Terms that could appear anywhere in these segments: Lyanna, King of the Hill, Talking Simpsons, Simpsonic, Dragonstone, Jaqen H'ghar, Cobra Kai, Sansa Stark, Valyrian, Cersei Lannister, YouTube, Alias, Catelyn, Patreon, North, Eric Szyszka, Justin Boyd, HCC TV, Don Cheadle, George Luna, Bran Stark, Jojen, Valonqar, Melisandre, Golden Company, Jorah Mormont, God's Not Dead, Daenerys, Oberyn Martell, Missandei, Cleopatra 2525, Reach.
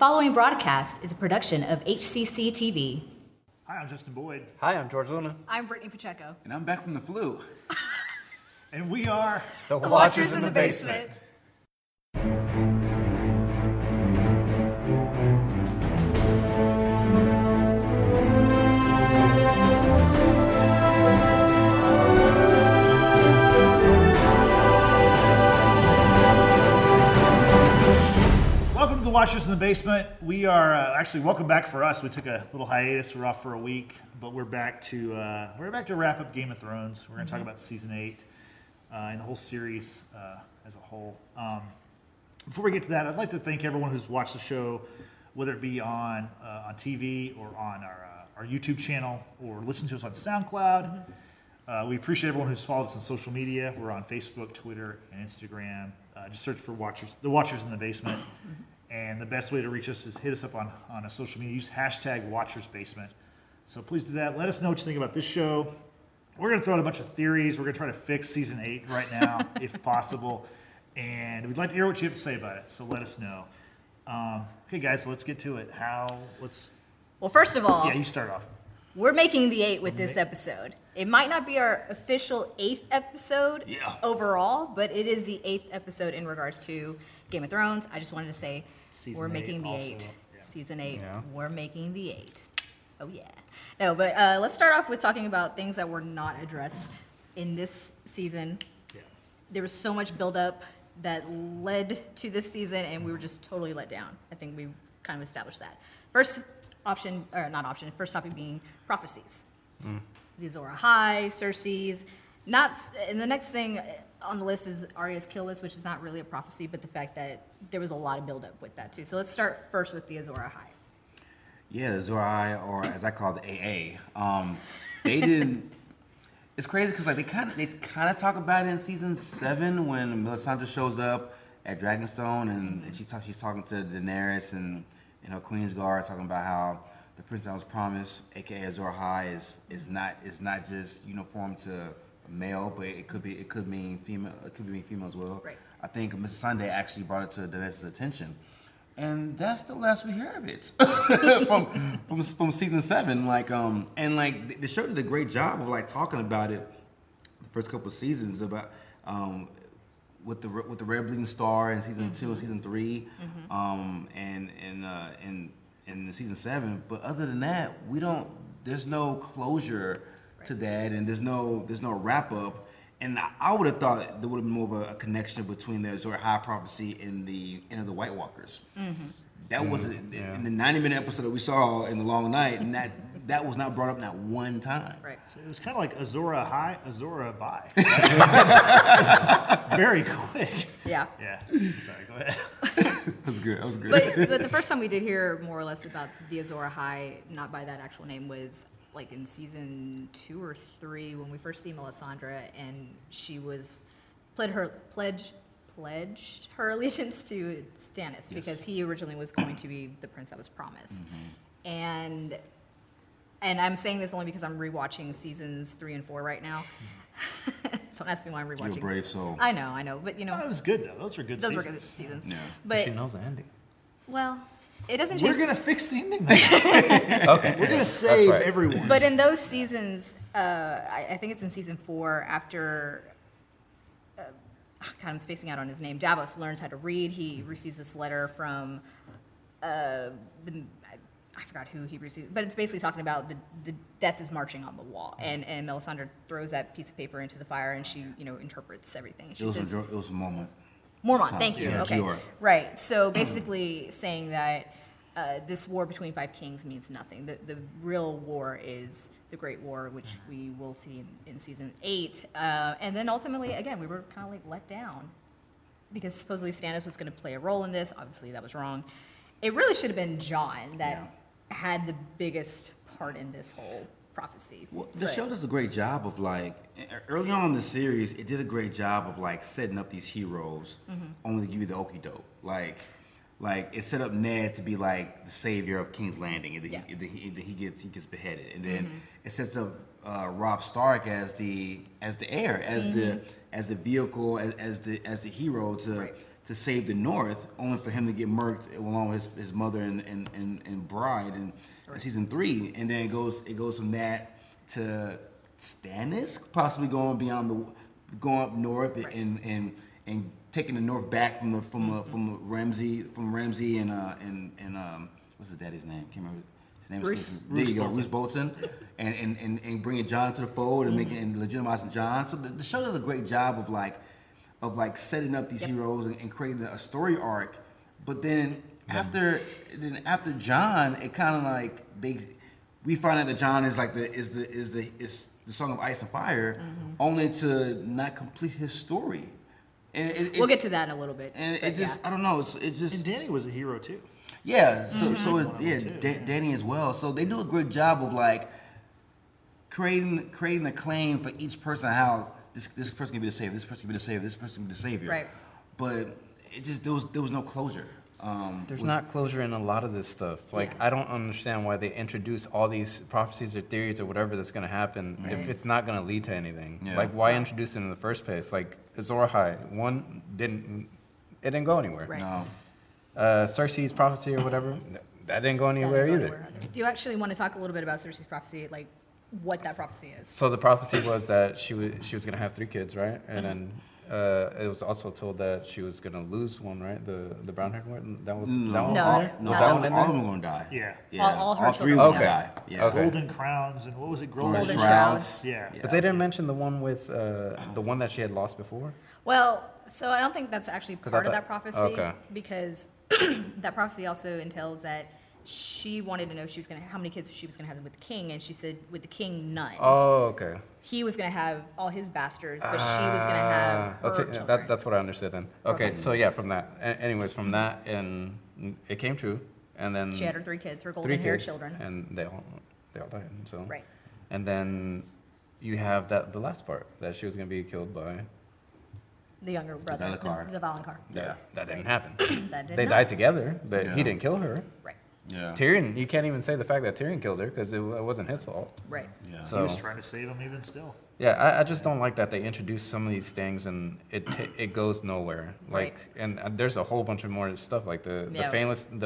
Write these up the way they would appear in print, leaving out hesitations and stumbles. following broadcast is a production of HCC TV. Hi, I'm Justin Boyd. Hi, I'm George Luna. I'm Brittany Pacheco. And I'm back from the flu. And we are the Watchers in the Basement. Welcome to the Watchers in the Basement. We are actually welcome back for us. We took a little hiatus. We're off for a week, but we're back to wrap up Game of Thrones. We're going to talk about season 8. And the whole series as a whole. Before we get to that, I'd like to thank everyone who's watched the show, whether it be on TV or on our YouTube channel or listened to us on SoundCloud. We appreciate everyone who's followed us on social media. We're on Facebook, Twitter, and Instagram. Just search for The Watchers in the Basement. And the best way to reach us is hit us up on a social media. Use hashtag Watchers Basement. So please do that. Let us know what you think about this show. We're going to throw out a bunch of theories. We're going to try to fix Season 8 right now, if possible. And we'd like to hear what you have to say about it, so let us know. Okay, guys, so let's get to it. Well, first of all... Yeah, you start off. We're making the 8 with this episode. It might not be our official 8th episode overall, but it is the 8th episode in regards to Game of Thrones. I just wanted to say we're making the 8. Season 8, we're making the 8. Oh, yeah. No, but let's start off with talking about things that were not addressed in this season. Yeah. There was so much buildup that led to this season, and we were just totally let down. I think we kind of established that. First topic being prophecies. The Azor Ahai, Cersei's. And the next thing on the list is Arya's kill list, which is not really a prophecy, but the fact that there was a lot of buildup with that, too. So let's start first with the Azor Ahai. Yeah, Azor Ahai, or as I call it, the AA. They didn't. It's crazy because like they kind of talk about it in season 7 when Melisandre shows up at Dragonstone and she's talking to Daenerys and her Queen's Guard, talking about how the prince that was promised, aka Azor Ahai, is not just uniform to male, but it could mean female. It could mean female as well. Right. I think Melisandre actually brought it to Daenerys' attention. And that's the last we hear of it from season 7. Like and like the show did a great job of like talking about it the first couple of seasons about with the Red Bleeding Star in season 2 and season 3, and in season 7. But other than that, there's no closure to that, and there's no wrap up. And I would have thought there would have been more of a connection between the Azor Ahai prophecy and the end of the White Walkers. That wasn't in the 90-minute episode that we saw in the Long Night, and that was not brought up not one time. Right. So it was kind of like Azor Ahai, Azor Ahai. Very quick. Yeah. Yeah. Sorry. Go ahead. That was good. But the first time we did hear more or less about the Azor Ahai, not by that actual name, was like in season 2 or 3 when we first see Melisandre and she was pledged her allegiance to Stannis because he originally was going to be the prince that was promised. And I'm saying this only because I'm rewatching seasons 3 and 4 right now. Don't ask me why I'm rewatching. You're a brave soul. I know, but that was good though. Those were good seasons. Yeah. But she knows the ending. Well. It doesn't change. We're going to fix the ending. Okay. We're going to save everyone. But in those seasons, I think it's in season 4 after, I'm spacing out on his name, Davos learns how to read. He receives this letter from, I forgot who he received, but it's basically talking about the death is marching on the wall. And Melisandre throws that piece of paper into the fire and she interprets everything. It was a moment. Mormont, thank you. Yeah, okay, Jorah. Right. So basically saying that this war between 5 kings means nothing. The real war is the Great War, which we will see in season 8. And then ultimately, again, we were kind of like let down because supposedly Stannis was going to play a role in this. Obviously, that was wrong. It really should have been Jon that had the biggest part in this whole prophecy. Well, the show does a great job of like early on in the series, it did a great job of like setting up these heroes, only to give you the okie doke. Like it set up Ned to be like the savior of King's Landing, and then he gets beheaded, and then it sets up Robb Stark as the heir, as the vehicle, as the hero to to save the North, only for him to get murked along with his mother and bride in season 3. And then it goes from that to Stannis possibly going up north and taking the North back from Ramsay and what's his daddy's name? Can't remember his name. Bruce Bolton, and bringing Jon to the fold and making legitimizing Jon. So the show does a great job of setting up these heroes and creating a story arc. But then after Jon, it kind of we find out that Jon is the Song of Ice and Fire, only to not complete his story. And we'll get to that in a little bit. And it just, I don't know. It's just. And Danny was a hero too. Yeah. So Danny as well. So they do a good job of creating a claim for each person. How this person can be the savior. This person can be the savior. This person can be the savior. Right. But it just there was no closure. There's not closure in a lot of this stuff. I don't understand why they introduce all these prophecies or theories or whatever that's going to happen if it's not going to lead to anything. Yeah. Why introduce it in the first place? Azor Ahai, it didn't go anywhere. Right. No. Cersei's prophecy or whatever, that didn't go anywhere either. Do you actually want to talk a little bit about Cersei's prophecy, what that prophecy is? So the prophecy was that she was going to have 3 kids, right? And then. It was also told that she was gonna lose one, right? The brown-haired one. That one. All of them gonna die. Yeah. All 3 will die. Yeah. Okay. Golden crowns and what was it? Golden shrouds. Yeah. But they didn't mention the one with the one that she had lost before. Well, so I don't think that's actually part of that prophecy because that prophecy also entails that she wanted to know how many kids she was gonna have with the king, and she said with the king none. Oh, okay. He was gonna have all his bastards, but she was gonna have her children. That's what I understood then. Okay, so yeah, from that. Anyways, from that, and it came true, and then she had her 3 kids, her golden-haired children, and they all died. So right, and then you have the last part that she was gonna be killed by the younger brother, the Valonqar. Yeah, that didn't happen. They died together, but he didn't kill her. Right. Yeah. Tyrion, you can't even say the fact that Tyrion killed her because it wasn't his fault. Right. Yeah. So, he was trying to save him even still. Yeah, I just don't like that they introduce some of these things and it goes nowhere. And there's a whole bunch of more stuff like the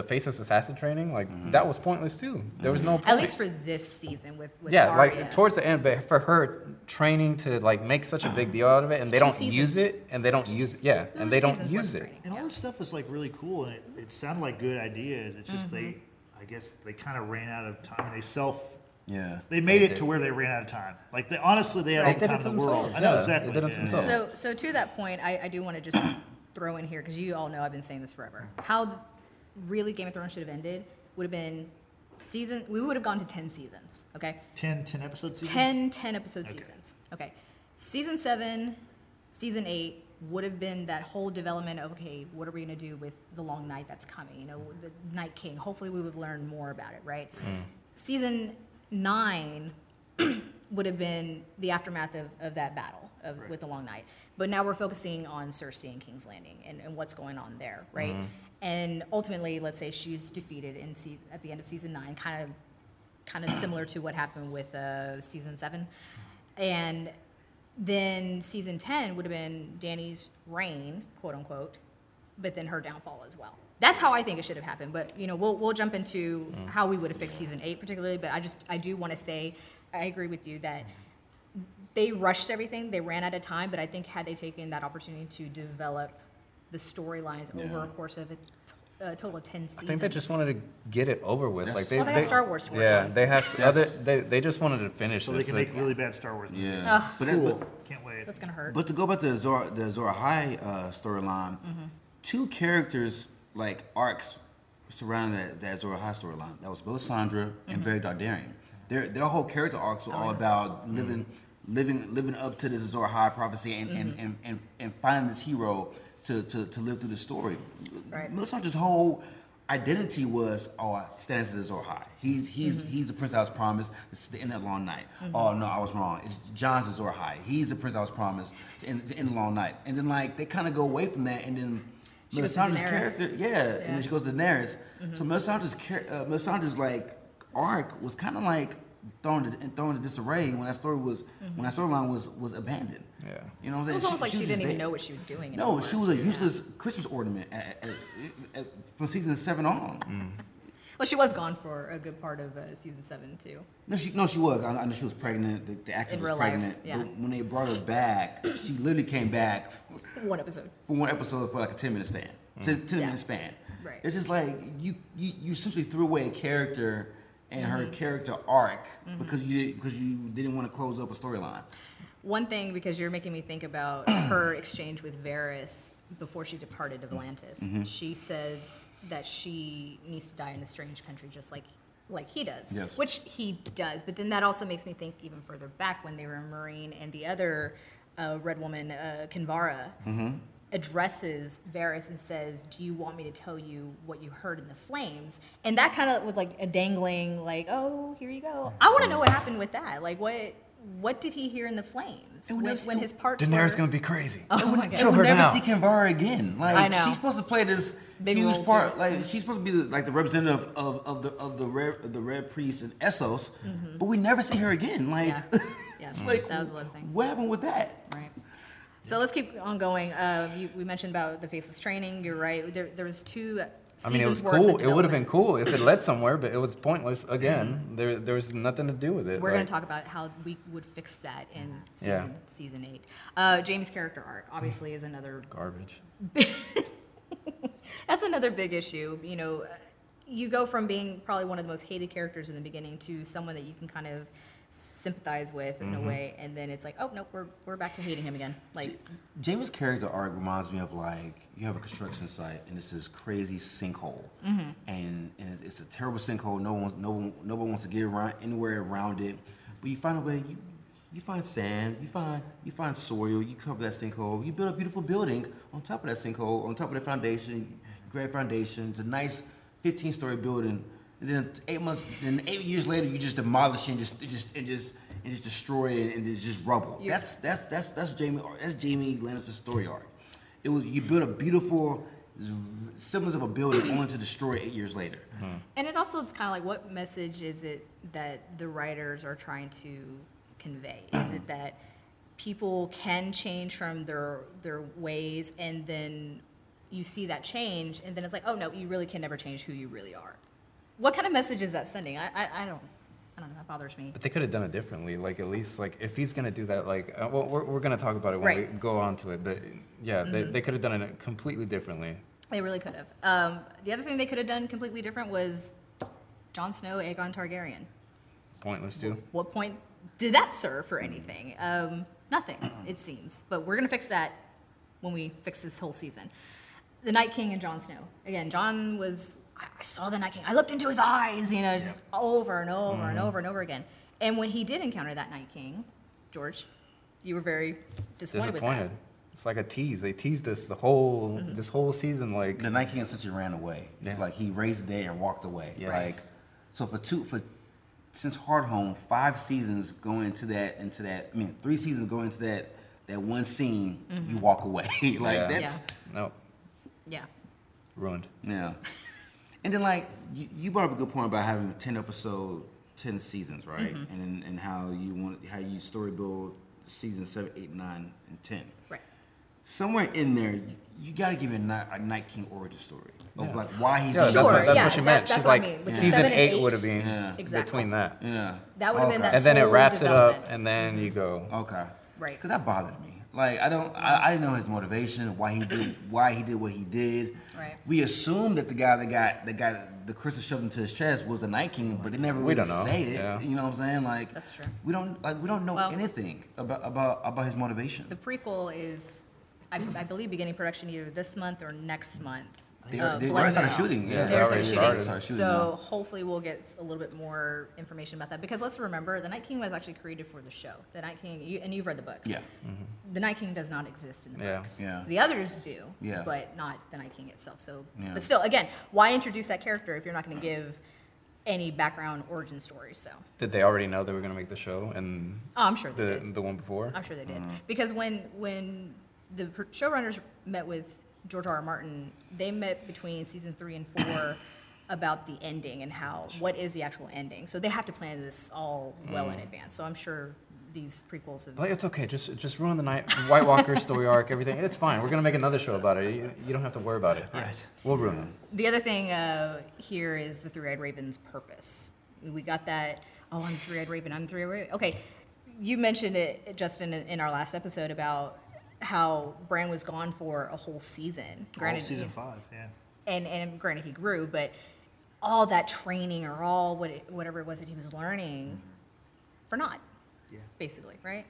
faceless assassin training. That was pointless too. There was no point. At least for this season with Arya. Towards the end, but for her training to make such a big deal out of it, and they don't use it. Yeah, and they don't use it. And all this stuff was really cool, and it sounded like good ideas. It's just I guess they kind of ran out of time. And they made it to where they ran out of time. They had all the time in the world. I know exactly. They did it themselves. So to that point, I do want to just throw in here because you all know I've been saying this forever. How really Game of Thrones should have ended would have been season. We would have gone to 10 seasons. Okay. 10 episode seasons. 10 episode seasons. Okay. Season 7, season 8. Would have been that whole development of, okay, what are we going to do with the long night that's coming? The Night King. Hopefully we would learn more about it, right? Mm. Season 9 would have been the aftermath of that battle with the long night. But now we're focusing on Cersei and King's Landing and what's going on there, right? Mm. And ultimately, let's say she's defeated at the end of season 9, kind of similar to what happened with season 7. And then season 10 would have been Dany's reign, quote unquote, but then her downfall as well. That's how I think it should have happened. But we'll jump into how we would have fixed season 8 particularly. But I do want to say I agree with you that they rushed everything. They ran out of time. But I think had they taken that opportunity to develop the storylines over a course of a total of 10 seasons. I think they just wanted to get it over with. Yes. They have Star Wars story. Yeah, they have they just wanted to finish so this. So they can make really bad Star Wars movies. Yeah. But can't wait. That's going to hurt. But to go back to the Azor Ahai storyline, 2 characters arcs surrounding the Azor Ahai storyline. That was Melisandre and Barry Dardarian. Their whole character arcs were all about living up to this Azor Ahai prophecy and finding this hero to live through the story. Right. Melisandre's whole identity was, Stannis is Azor Ahai. He's the prince I was promised to end that long night. Oh no, I was wrong. It's Jon's Azor Ahai. He's the prince I was promised to end the long night. And then they kind of go away from that, and then Melisandre's character, and then she goes to Daenerys. So Melisandre's arc was kind of thrown into disarray when that story was when that storyline was abandoned. Yeah, you know what I'm saying. It was almost like she didn't even know what she was doing anymore. No, she was a useless Christmas ornament at, from season 7 on. Well, she was gone for a good part of season 7 too. No, she was. I know she was pregnant. The actress was pregnant. Yeah. When they brought her back, she literally came back for one episode for like a 10-minute stand, 10-minute span. Right. It's just like you essentially threw away a character and her character arc because you didn't want to close up a storyline. One thing, because you're making me think about her exchange with Varys before she departed Atlantis. She says that she needs to die in a strange country just like he does, which he does. But then that also makes me think even further back when they were in Meereen and the other red woman, Kinvara, addresses Varys and says, do you want me to tell you what you heard in the flames? And that kind of was like a dangling, like, oh, here you go. I want to know what happened with that. Like, what did he hear in the flames? When his part Daenerys is going to be crazy. Oh my God. We'll never see Kinvara again. Like, I know. She's supposed to play this big huge part. Too. Like, she's supposed to be the representative of the Red Priest in Essos, but we never see her again. Like, it's like, that was a little thing. What happened with that? Right. So let's keep on going. We mentioned about the faceless training. You're right. There was 2 seasons. I mean, it was cool. It would have been cool if it led somewhere, but it was pointless again. There was nothing to do with it. We're going to talk about how we would fix that in season 8. Jamie's character arc obviously is another garbage. That's another big issue. You know, you go from being probably one of the most hated characters in the beginning to someone that you can kind of sympathize with in a way, and then it's like, oh no, we're back to hating him again. Like Jamie's character arc reminds me of like you have a construction site and it's this crazy sinkhole, and it's a terrible sinkhole. No one wants to get around anywhere around it, but you find a way. You find sand, you find soil, you cover that sinkhole, you build a beautiful building on top of that sinkhole, on top of the foundation, great foundation. It's a nice 15-story building. And then 8 years later, you just demolish and just destroy it, and it's just rubble. That's Jamie. That's Jamie Lannister's story arc. It was you build a beautiful semblance of a building only to destroy it 8 years later. And it also it's kind of like what message is it that the writers are trying to convey? Is it that people can change from their ways, and then you see that change, and then it's like, oh no, you really can never change who you really are. What kind of message is that sending? I don't know. That bothers me. But they could have done it differently. Like at least, like if he's gonna do that, like well, we're gonna talk about it when we go on to it. But yeah, they could have done it completely differently. They really could have. The other thing they could have done completely different was Jon Snow, Aegon Targaryen. Pointless too. What point did that serve for anything? Nothing, it seems. But we're gonna fix that when we fix this whole season. The Night King and Jon Snow. Again, Jon was. I saw the Night King. I looked into his eyes, you know, just over and over and over and over again. And when he did encounter that Night King, George, you were very disappointed with that. It's like a tease. They teased us the whole this whole season. Like the Night King essentially ran away. Yeah. Like he raised the dead and walked away. Yes. Like so since Hardhome, 5 seasons going into that. I mean, 3 seasons going into that one scene. You walk away. Like that's no. Yeah. Ruined. Yeah. And then, like, you brought up a good point about having 10 seasons, right? And how you how you story build season 7, 8, 9, and 10. Right. Somewhere in there, you got to give it a Night King origin story of like why he's doing that's what she meant. She's like season 8 would have been between that. Yeah. That would have been that. And then it wraps it up, and then you go. Okay. Right. Because that bothered me. Like I didn't know his motivation, why he did what he did. Right. We assumed that the guy that got the crystal shoved into his chest was the Night King, but they never really say it. Yeah. You know what I'm saying? Like that's true. We don't know anything about his motivation. The prequel is, I believe, beginning production either this month or next month. They already started shooting. Yeah, they already started shooting. So hopefully we'll get a little bit more information about that. Because let's remember, the Night King was actually created for the show. The Night King, and you've read the books. Yeah. The Night King does not exist in the books. Yeah. The others do, but not the Night King itself. So, but still, again, why introduce that character if you're not going to give any background origin story? So did they already know they were going to make the show? And I'm sure they did. The one before. I'm sure they did because when the showrunners met with George R. R. Martin, they met between season 3 and 4 about the ending and how, what is the actual ending. So they have to plan this all well in advance. So I'm sure these prequels have... But it's okay. Just ruin the White Walker story arc, everything. It's fine. We're going to make another show about it. You don't have to worry about it. All right. We'll ruin it. The other thing here is the Three-Eyed Raven's purpose. We got that, oh, I'm Three-Eyed Raven, I'm Three-Eyed Raven. Okay, you mentioned it, Justin, in our last episode about how Bran was gone for a whole season. Granted, season 5, yeah. And granted, he grew, but all that training or all whatever it was that he was learning for naught, basically, right?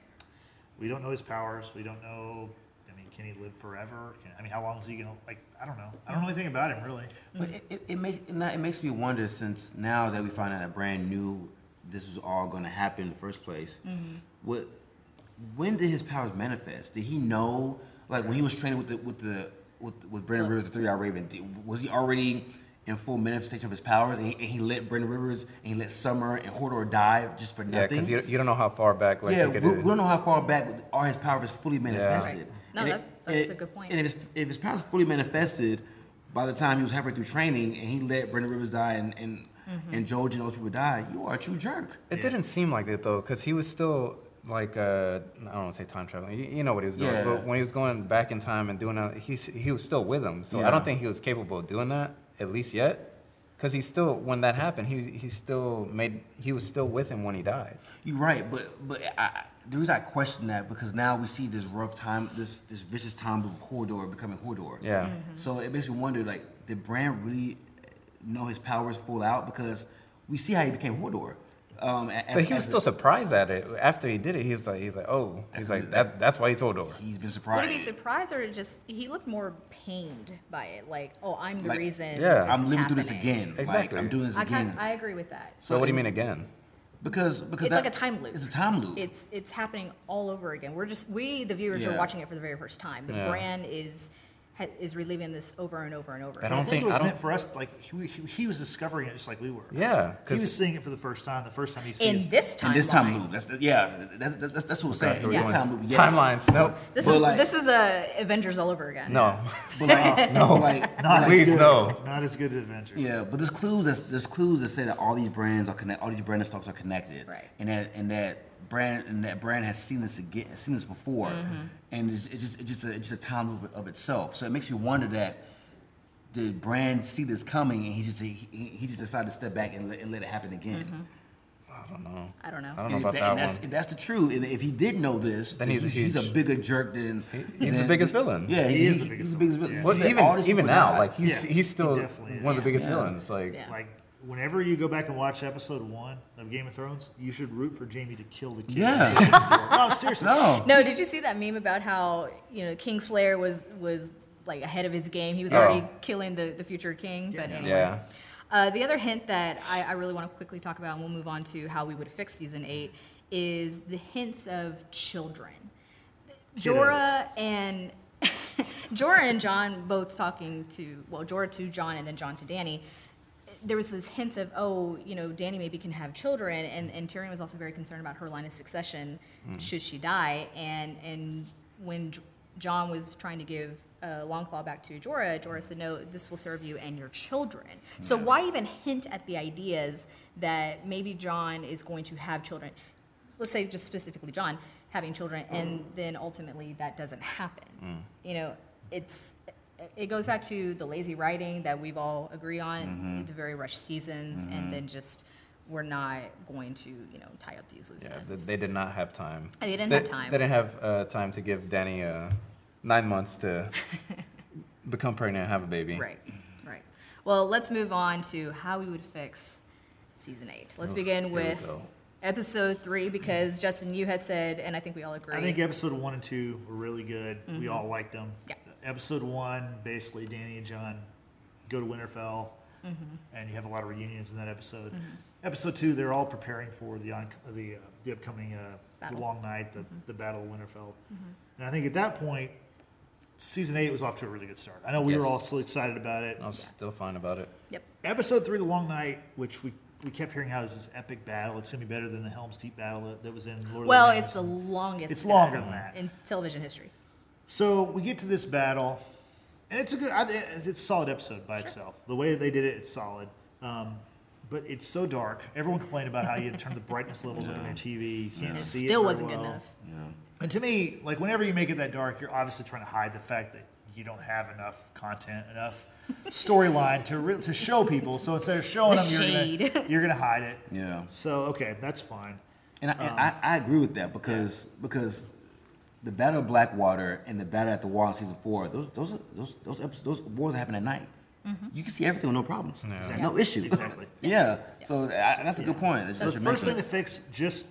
We don't know his powers. We don't know, I mean, can he live forever? How long is he going to, I don't know. I don't know anything about him, really. But it makes me wonder, since now that we find out that Bran knew this was all going to happen in the first place, when did his powers manifest? Did he know, when he was training with Brendan Rivers, the Three-Eyed Raven, was he already in full manifestation of his powers, and he let Brendan Rivers and he let Summer and Hodor die just for nothing? Yeah, because you don't know how far back. We don't know how far back are his powers fully manifested. Yeah. Right. No, that's a good point. And if his powers fully manifested by the time he was halfway through training and he let Brendan Rivers die and Jojen and those people die, you are a true jerk. It didn't seem like that though, because he was still. I don't want to say time traveling. You know what he was doing. Yeah. But when he was going back in time and doing that, he was still with him. So I don't think he was capable of doing that, at least yet. Because he still, when that happened, he was still with him when he died. You're right, but the reason I question that, because now we see this rough time, this vicious time of Hodor becoming Hodor. Yeah. So it makes me wonder, did Bran really know his powers full out? Because we see how he became Hodor. But he was still surprised at it after he did it. He was like, oh, that's why he's Hodor. He's been surprised. Would he be surprised or just he looked more pained by it? I'm the reason. Yeah, I'm living through this again. Exactly, I'm doing this again. I agree with that. So what do you mean again? Because it's like a time loop. It's a time loop. It's happening all over again. We the viewers are watching it for the very first time. But Bran is reliving this over and over and over. I think it was meant for us, he was discovering it just like we were. Yeah. He was seeing it for the first time, he sees it. In this time loop. That's what we're saying. This time loop, yes. Timelines, nope. This is Avengers all over again. No. Not as good as Avengers. Yeah, but there's clues that say that all these brands are connected, all these brand stocks are connected. Right. And that brand has seen this before, and it's just a time loop of itself. So it makes me wonder that did Brand see this coming, and he just decided to step back and let it happen again. I don't know. I don't know about that one. If that's the truth, and if he did know this, then he's a bigger jerk than... He's the biggest villain. Yeah, he's the biggest villain. Yeah. Well, even now, he's still one of the biggest villains. Whenever you go back and watch episode 1 of Game of Thrones, you should root for Jamie to kill the king. Yeah. No, seriously. No, did you see that meme about how, Kingslayer was ahead of his game? He was already killing the future king. Yeah. But anyway. Yeah. The other hint that I really want to quickly talk about, and we'll move on to how we would fix season 8, is the hints of children. Jorah and Jon both talking to, Jorah to Jon and then Jon to Dany. There was this hint of, Dany maybe can have children, and Tyrion was also very concerned about her line of succession should she die. And when Jon was trying to give Longclaw back to Jorah, Jorah said, no, this will serve you and your children. Yeah. So why even hint at the ideas that maybe Jon is going to have children? Let's say just specifically Jon having children, and then ultimately that doesn't happen. It goes back to the lazy writing that we've all agree on, the very rushed seasons, and then just we're not going to tie up these loose ends. They did not have time. They didn't have time to give Dany 9 months to become pregnant and have a baby. Right. Well, let's move on to how we would fix season 8. Let's begin with episode 3, because Justin, you had said, and I think we all agree. I think episode 1 and 2 were really good. We all liked them. Yeah. Episode 1, basically, Dany and Jon go to Winterfell, and you have a lot of reunions in that episode. Episode 2, they're all preparing for the upcoming the Long Night, the Battle of Winterfell. And I think at that point, season 8 was off to a really good start. I know we were all still excited about it. I was still fine about it. Yep. Episode 3, the Long Night, which we kept hearing how it's this epic battle. It's going to be better than the Helm's Deep battle that was in Lord of the Rings. It's the longest. It's longer than that in television history. So we get to this battle, and it's a solid episode by itself. The way they did it, it's solid. But it's so dark. Everyone complained about how you had to turn the brightness levels up on your TV. You can't see it. It still wasn't good enough. Yeah. And to me, like, whenever you make it that dark, you're obviously trying to hide the fact that you don't have enough content, enough storyline to show people. So instead of showing them, you're going to hide it. Yeah. So, okay, that's fine. And I agree with that because the Battle of Blackwater and the Battle at the Wall in Season 4, those wars happen at night. Mm-hmm. You can see everything with no problems. No, exactly. No issue. Exactly. Yes. Yeah. Yes. So that's a good point. It's the first thing to fix, just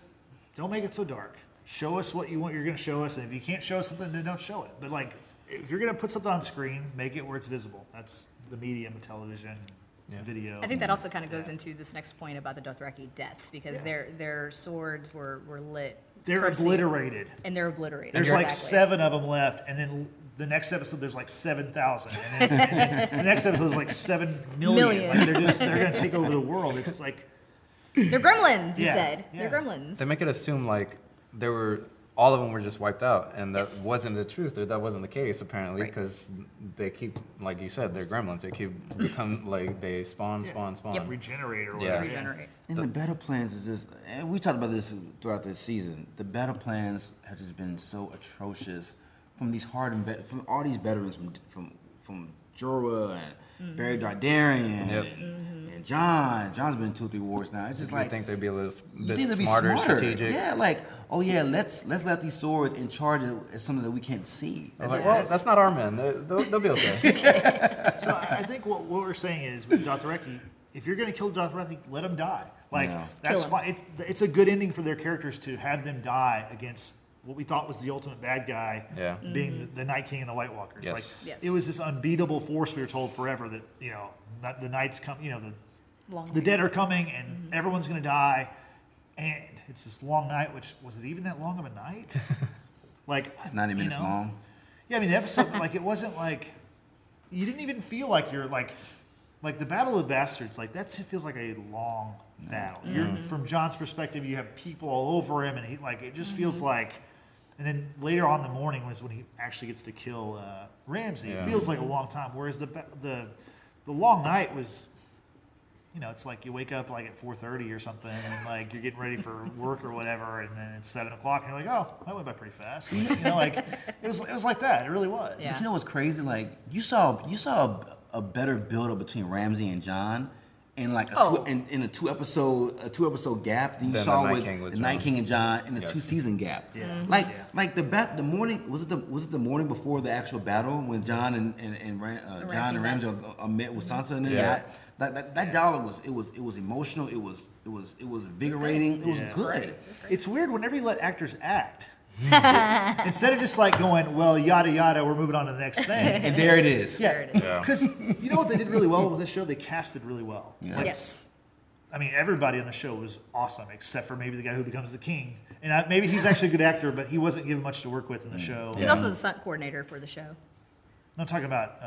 don't make it so dark. Show us what you want. You're going to show us. And if you can't show us something, then don't show it. But like, if you're going to put something on screen, make it where it's visible. That's the medium of television, video. I think that also kind of goes into this next point about the Dothraki deaths, because their swords were lit. They're obliterated. And they're obliterated. There's like 7 of them left, and then the next episode there's like 7,000. And the next episode is like 7 million. Like they're gonna take over the world. It's like they're gremlins. You said they're gremlins. They make it assume like there were all of them were just wiped out, and that wasn't the truth, or that wasn't the case apparently, because they keep, like you said, they're gremlins. They keep become like they spawn. Yep. Regenerate or whatever. Regenerate. And the battle plans is just, and we talked about this throughout this season. The battle plans have just been so atrocious from these from all these veterans from Jorah and Barry Dardarian. Yep. And John's been in 2 or 3 wars now. It's just like, I think they'd be a little bit smarter, strategic. Yeah, like, oh yeah, let's let these swords in charge as something that we can't see. Like, well, that's not our men. They'll be okay. So I think what we're saying is with Dothraki, if you're going to kill Dothraki, let them die. Like that's fine. It's a good ending for their characters to have them die against what we thought was the ultimate bad guy, being the Night King and the White Walkers. Yes. Like, it was this unbeatable force we were told forever that, you know, the Knights come, you know, the dead are coming and everyone's going to die. And it's this long night, which, was it even that long of a night? Like, it's 90 minutes long. Yeah, I mean, the episode, like, it wasn't like, you didn't even feel like you're, like the Battle of the Bastards, like, that feels like a long battle. You're, from Jon's perspective, you have people all over him, and he, like, it just feels like, and then later on in the morning was when he actually gets to kill Ramsay. Yeah. It feels like a long time, whereas the long night was, you know, it's like you wake up like at 4:30 or something, and like you're getting ready for work or whatever, and then it's 7 o'clock, and you're like, oh, that went by pretty fast. Like, you know, like it was like that. It really was. Yeah. But you know what's crazy? Like you saw a better build up between Ramsay and Jon, in like a two episode gap than you saw with the Night King and Jon in a 2-season gap. Yeah. Mm-hmm. Like the morning was it the morning before the actual battle when Jon and Jon and Ramsay are met with Sansa and that. That dialogue was emotional. It was invigorating. It was good. It's weird whenever you let actors act. Instead of just like going, well, yada yada, we're moving on to the next thing, and there it is. Yeah, because you know what they did really well with this show? They casted really well. Yeah. Like, yes, I mean everybody on the show was awesome except for maybe the guy who becomes the king, and maybe he's actually a good actor, but he wasn't given much to work with in the show. He's also the stunt coordinator for the show. I'm talking about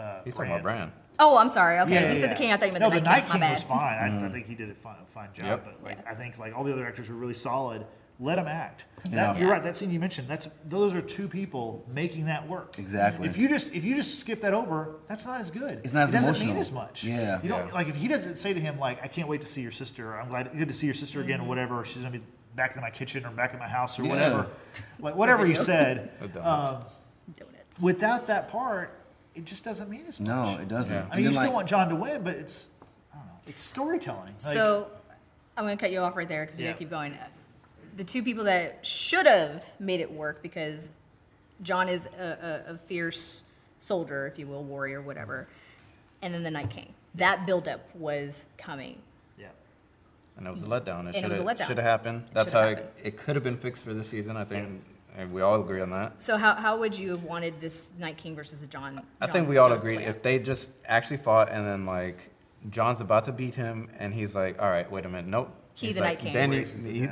Bran. Oh, I'm sorry. Okay, you said the king. I thought you meant the Night King. No, the Night King was fine. I think he did a fine job. Yep. But like, I think like all the other actors were really solid. Let them act. You're right. That scene you mentioned. Those are 2 people making that work. Exactly. If you just skip that over, that's not as good. It's not as emotional. It doesn't mean as much. Yeah. You don't like if he doesn't say to him like, I can't wait to see your sister. Or, I'm good to see your sister again. Or whatever. She's gonna be back in my kitchen or back in my house or whatever. Like whatever you said. Donuts. Without that part. It just doesn't mean as much. No, it doesn't. I mean, you still want Jon to win, but it's, I don't know, it's storytelling. Like, so, I'm going to cut you off right there because you're going to keep going. The 2 people that should have made it work, because Jon is a fierce soldier, if you will, warrior, whatever, and then the Night King. That buildup was coming. Yeah. And it was a letdown. It should have happened. That's how it could have been fixed for this season, I think. Yeah. And we all agree on that. So how would you have wanted this Night King versus a Jon? I think we all agreed. If they just actually fought and then like Jon's about to beat him and he's like, all right, wait a minute, nope. He's the Night King. Then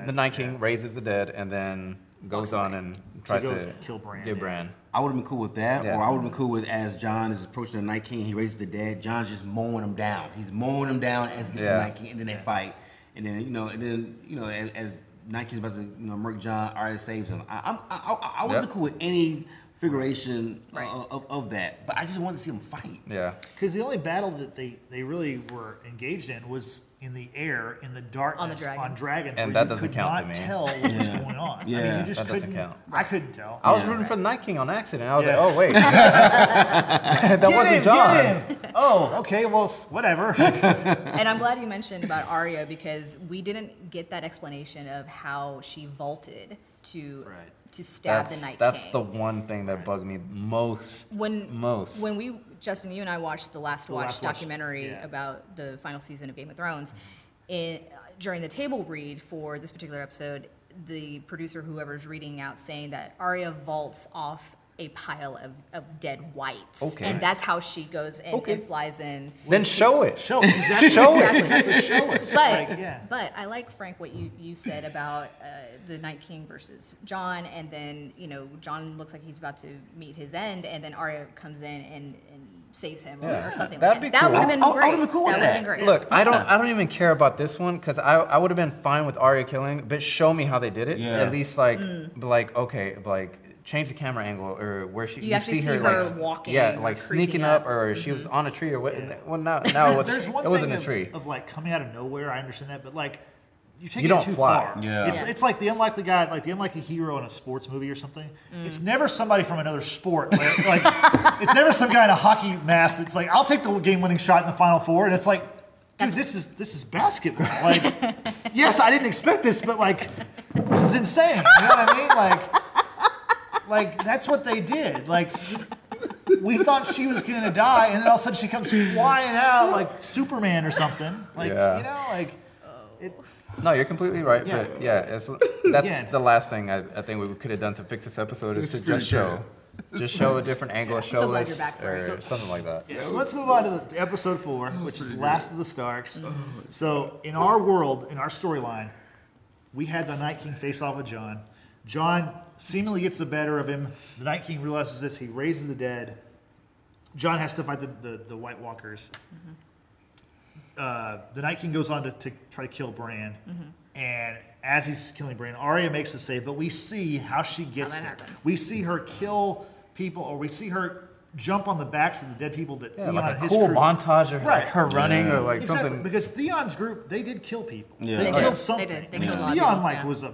the Night King raises the dead and then goes on and tries to kill Bran. I would have been cool with that, or I would have been cool with as Jon is approaching the Night King, he raises the dead. Jon's just mowing him down. He's mowing him down as he gets the Night King, and then they fight, and then as Night King's about to murk Jon, Arya saves him. I would be cool with any figuration of that. But I just wanted to see them fight. Yeah. Because the only battle that they really were engaged in was in the air, in the darkness, on, dragons. And that doesn't count to me. You could not tell what was going on. Yeah. I mean, you just couldn't, I couldn't tell. I was rooting for the Night King on accident. I was like, oh, wait. That wasn't Jon. Oh, okay, well, whatever. And I'm glad you mentioned about Arya, because we didn't get that explanation of how she vaulted to stab the Night King. That's the one thing that bugged me most. When we, Justin, you and I watched the Last Watch documentary about the final season of Game of Thrones, during the table read for this particular episode, the producer, whoever's reading out, saying that Arya vaults off a pile of dead whites. Okay. And that's how she goes and flies in. Then show it. Show it. Exactly. Show it. But I like, Frank, what you said about the Night King versus Jon, and then, you know, Jon looks like he's about to meet his end, and then Arya comes in and saves him or something like that. That'd be cool. That would have been great. Look, I don't even care about this one, because I would have been fine with Arya killing, but show me how they did it. Yeah. At least, change the camera angle, or where she you see her walking, sneaking up, or she was on a tree, or what? Yeah. Well, now it wasn't a tree. Of like coming out of nowhere, I understand that, but like you don't fly too far. Yeah. It's like the unlikely guy, like the unlikely hero in a sports movie or something. Mm. It's never somebody from another sport. Like it's never some guy in a hockey mask that's like, I'll take the game-winning shot in the Final Four, and it's like, dude, this is basketball. Like, yes, I didn't expect this, but like, this is insane. You know what I mean? Like, that's what they did. Like, we thought she was going to die, and then all of a sudden she comes flying out like Superman or something. Like, you know, like... No, you're completely right. Yeah. But the last thing I think we could have done to fix this episode is to just show. Just show a different angle, show us, or something like that. Yeah, so let's move on to the episode 4, which is Last of the Starks. So, in our world, in our storyline, we had the Night King face off with Jon. Jon seemingly gets the better of him. The Night King realizes this. He raises the dead. Jon has to fight the White Walkers. Mm-hmm. The Night King goes on to try to kill Bran. Mm-hmm. And as he's killing Bran, Arya makes the save. But we see how she gets there. We see her kill people, or we see her jump on the backs of the dead people that Theon and his crew. Montage of her running or like something. Because Theon's group, they did kill people. Yeah. They killed something. They killed Theon was a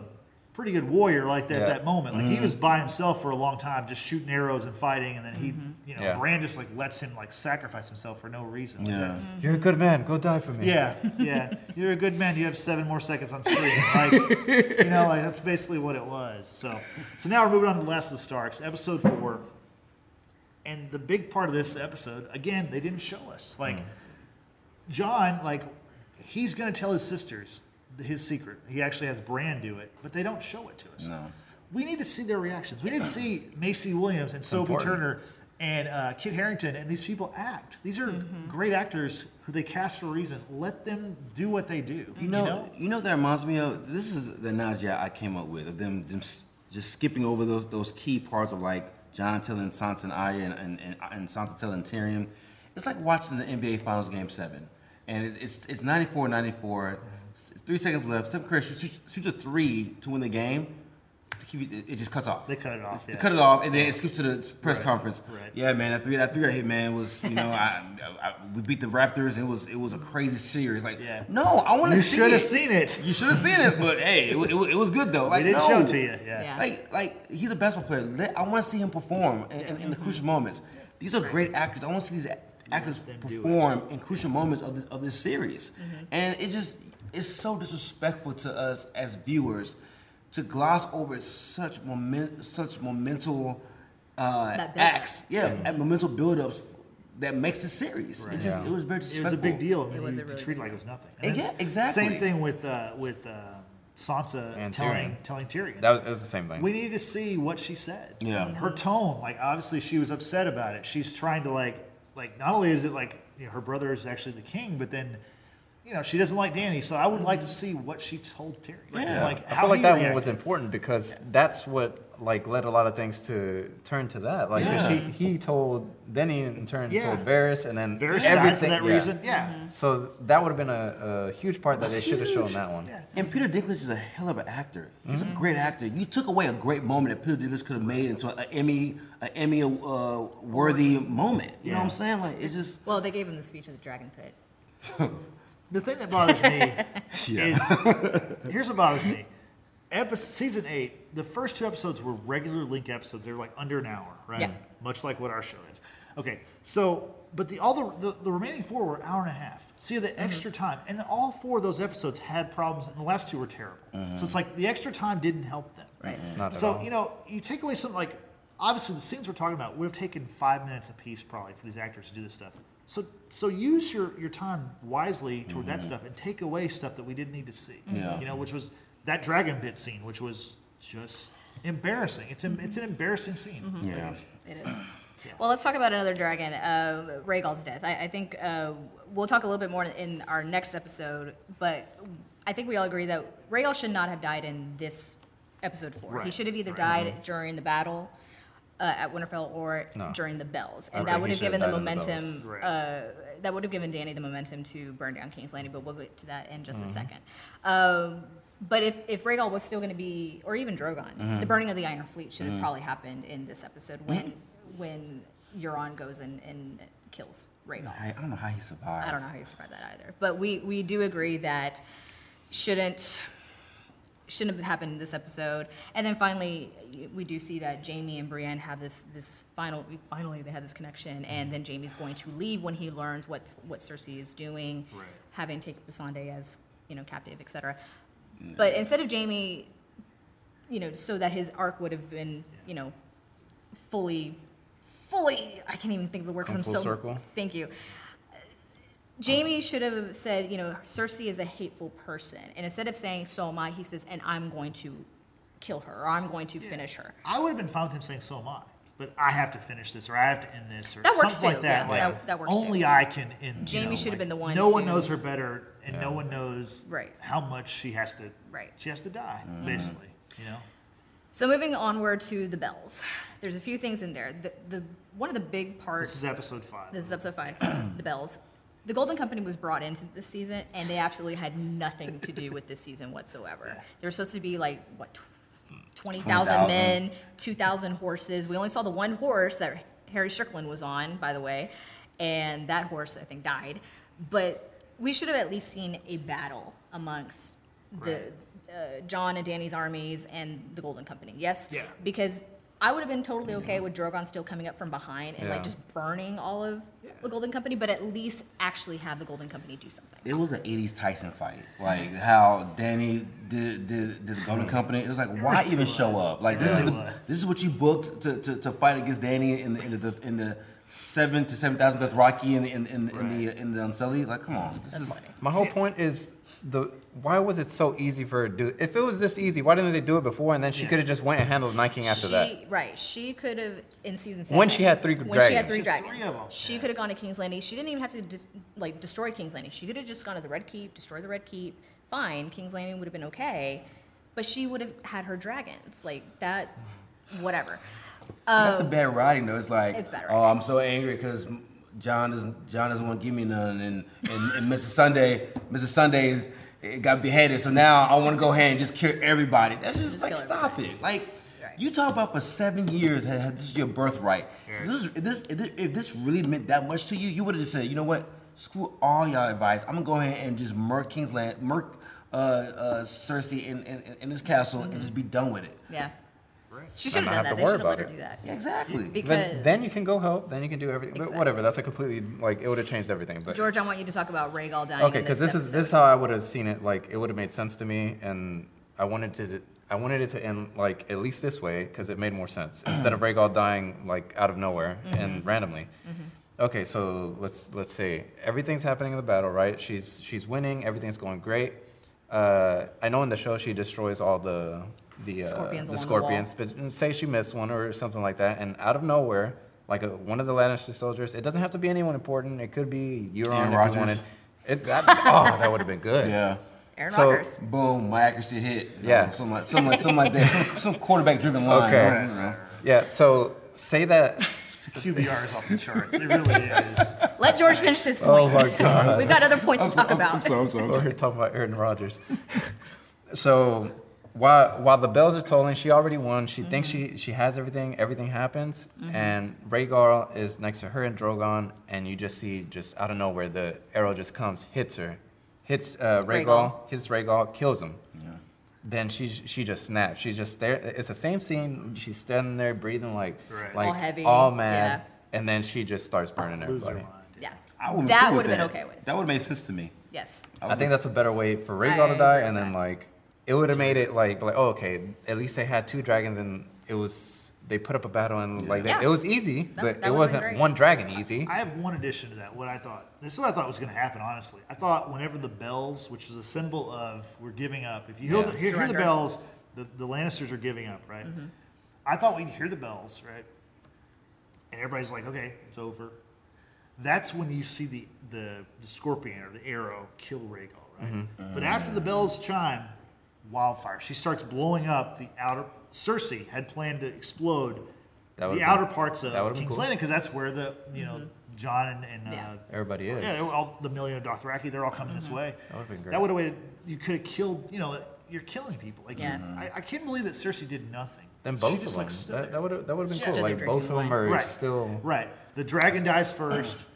pretty good warrior like that at that moment. Like, he was by himself for a long time, just shooting arrows and fighting, and then he, Bran just like lets him like sacrifice himself for no reason. Yeah. Like, you're a good man. Go die for me. Yeah, yeah. You're a good man. You have 7 more seconds on screen. Like, you know, like that's basically what it was. So now we're moving on to Last of the Starks, episode 4. And the big part of this episode, again, they didn't show us. Like, Jon, like, he's going to tell his sisters his secret. He actually has Bran do it, but they don't show it to us. No. We need to see their reactions. We didn't see Macy Williams and Sophie Turner and Kit Harington and these people act. These are great actors who they cast for a reason. Let them do what they do. You know what that reminds me of? This is the analogy I came up with, of them just skipping over those key parts of like Jon telling Sansa and Arya and Sansa telling Tyrion. It's like watching the NBA Finals Game 7. And it's 94-94. 3 seconds left. Steph Curry shoots a 3 to win the game. It just cuts off. They cut it off. They cut it off, and then it skips to the press conference. Right. Yeah, man, that three I hit, man, was, you know, we beat the Raptors. It was a crazy series. Like, no, I want to see it. You should have seen it. You should have seen it. But hey, it was good though. Like, didn't show it to you. Yeah. Like he's a basketball player. I want to see him perform in the crucial moments. These are great actors. I want to see these actors perform in crucial moments of this series, and it just. It's so disrespectful to us as viewers to gloss over such momental acts, and momental buildups that makes the series. Right. It was very disrespectful. It was a big deal. I mean, you treated it like it was nothing. Yeah, exactly. Same thing with Sansa and telling Tyrion. It was the same thing. We needed to see what she said. Yeah, her tone. Like, obviously, she was upset about it. She's trying to like not only is it like, you know, her brother is actually the king, but then. You know, she doesn't like Dany, so I would like to see what she told Tyrion. Yeah. Like, I feel like that one was important because that's what like led a lot of things to turn to that. Like he in turn told Varys, and then Varys died for that reason. Yeah. Mm-hmm. So that would have been a huge part that they should have shown that one. Yeah. And Peter Dinklage is a hell of an actor. He's a great actor. You took away a great moment that Peter Dinklage could have made into an Emmy worthy moment. You know what I'm saying? Like it's just. Well, they gave him the speech in the Dragon Pit. The thing that bothers me is, here's what bothers me. Season 8, the first two episodes were regular Link episodes. They were like under an hour, right? Yeah. Much like what our show is. Okay, so, but the remaining four were an hour and a half. So you had the extra time. And all four of those episodes had problems, and the last two were terrible. So it's like the extra time didn't help them. Right. Not so, at all. You know, you take away something like, obviously the scenes we're talking about would have taken 5 minutes apiece probably for these actors to do this stuff. So use your time wisely toward that stuff and take away stuff that we didn't need to see. Yeah. You know, which was that dragon bit scene, which was just embarrassing. It's an embarrassing scene. Mm-hmm. Yeah. It is. Yeah. Well, let's talk about another dragon, Rhaegal's death. I think we'll talk a little bit more in our next episode, but I think we all agree that Rhaegal should not have died in this episode 4. Right. He should have either died during the battle at Winterfell or during the bells, and that would have given the momentum. That would have given Dany the momentum to burn down King's Landing. But we'll get to that in just a second. But if Rhaegal was still going to be, or even Drogon, the burning of the Iron Fleet should have probably happened in this episode when Euron goes and kills Rhaegal. I don't know how he survived. I don't know how he survived that either. But we do agree that shouldn't have happened in this episode. And then finally, we do see that Jamie and Brienne have this finally they have this connection, and then Jamie's going to leave when he learns what Cersei is doing, having taken Missandei as, you know, captive, etc. No. But instead of Jamie, you know, so that his arc would have been, you know, fully, I can't even think of the word because I'm so circle. Thank you. Jamie should have said, you know, Cersei is a hateful person. And instead of saying, so am I, he says, and I'm going to kill her, or I'm going to finish her. I would have been fine with him saying, so am I. But I have to finish this, or I have to end this, or something like that. Yeah, like, that works only too. I can end. Jamie should have been the one. No one knows her better, and no one knows how much she has to. Right. She has to die, basically. You know. So moving onward to the bells, there's a few things in there. The one of the big parts. This is episode 5. This is episode 5. The bells. The Golden Company was brought into this season, and they absolutely had nothing to do with this season whatsoever. They were supposed to be like, what, 20,000 men, 2,000 horses. We only saw the one horse that Harry Strickland was on, by the way, and that horse, I think, died. But we should have at least seen a battle amongst the Jon and Dany's armies and the Golden Company, because I would have been totally okay with Drogon still coming up from behind and like just burning all of the Golden Company, but at least actually have the Golden Company do something. It was an 80s Tyson fight, like how Dany did the Golden Company. It was like, why even show up? Like this is what you booked to fight against Dany in the 7,000 Dothraki in the Unsullied. Like, come on, this is funny. My whole point is why was it so easy for her to do it? If it was this easy, why didn't they do it before? And then she could have just went and handled Night King after that. Right. She could have, in season 7. When she had three dragons. She could have gone to King's Landing. She didn't even have to destroy King's Landing. She could have just gone to the Red Keep, destroy the Red Keep. Fine. King's Landing would have been okay. But she would have had her dragons. Like that, whatever. That's the bad writing, though. It's like, I'm so angry because John doesn't want to give me none, and Mrs. Sunday's got beheaded, so now I want to go ahead and just kill everybody. That's just like, stop it. Like, you talk about for 7 years, this is your birthright. If this really meant that much to you, you would have just said, you know what, screw all y'all advice. I'm going to go ahead and just murk Cersei in this castle and just be done with it. Yeah. She should have done that. They should have let her do that. Yeah, exactly. Because then you can go help. Then you can do everything. Exactly. But whatever. That's it would have changed everything. But George, I want you to talk about Rhaegal dying. Okay, because this is how I would have seen it. Like, it would have made sense to me, and I wanted it to end like at least this way because it made more sense instead of Rhaegal dying like out of nowhere and randomly. Okay, so let's say everything's happening in the battle, right? She's winning. Everything's going great. I know in the show she destroys all the scorpions, but say she missed one or something like that, and out of nowhere, like one of the Lannister soldiers, it doesn't have to be anyone important. It could be Euron if you wanted. That would have been good. Yeah, Aaron Rodgers. Boom, my accuracy hit. Yeah. Something like that. Some quarterback-driven line. Okay. Right. Yeah, so say that. QBR is off the charts. It really is. Let George finish his point. Oh, my God. We've got other points to talk about. I'm sorry. We're talking about Aaron Rodgers. So while the bells are tolling, she already won. She thinks she has everything happens. Mm-hmm. And Rhaegal is next to her and Drogon, and you just see just out of nowhere, the arrow just comes, hits her. Hits Rhaegal, hits Rhaegal, kills him. Yeah. Then she just snaps. She just stares. It's the same scene. She's standing there breathing like all heavy, all mad, yeah. And then she just starts burning everybody. Yeah, that would have been okay with. That would have made sense to me. Yes, I think that's a better way for Rhaegal to die, and then like it would have made it like oh okay, at least they had two dragons and it was they put up a battle and like that. It was easy, but it wasn't one dragon easy. I have one addition to that. What I thought. This is what I thought was going to happen, honestly. I thought whenever the bells, which was a symbol of we're giving up, if you hear the bells, the Lannisters are giving up, right? Mm-hmm. I thought we'd hear the bells, right? And everybody's like, okay, it's over. That's when you see the scorpion or the arrow kill Rhaegal, right? Mm-hmm. But after the bells chime, wildfire. She starts blowing up the outer. Cersei had planned to explode the outer parts of King's Landing because that's where the, you know, John and everybody is. Yeah, all the million of Dothraki, they're all coming this way. That would have been great. That would have you could have killed, you know, you're killing people. Like, I can't believe that Cersei did nothing. Then both of them. That would have been cool. Like, both of them are still. Right. The dragon dies first.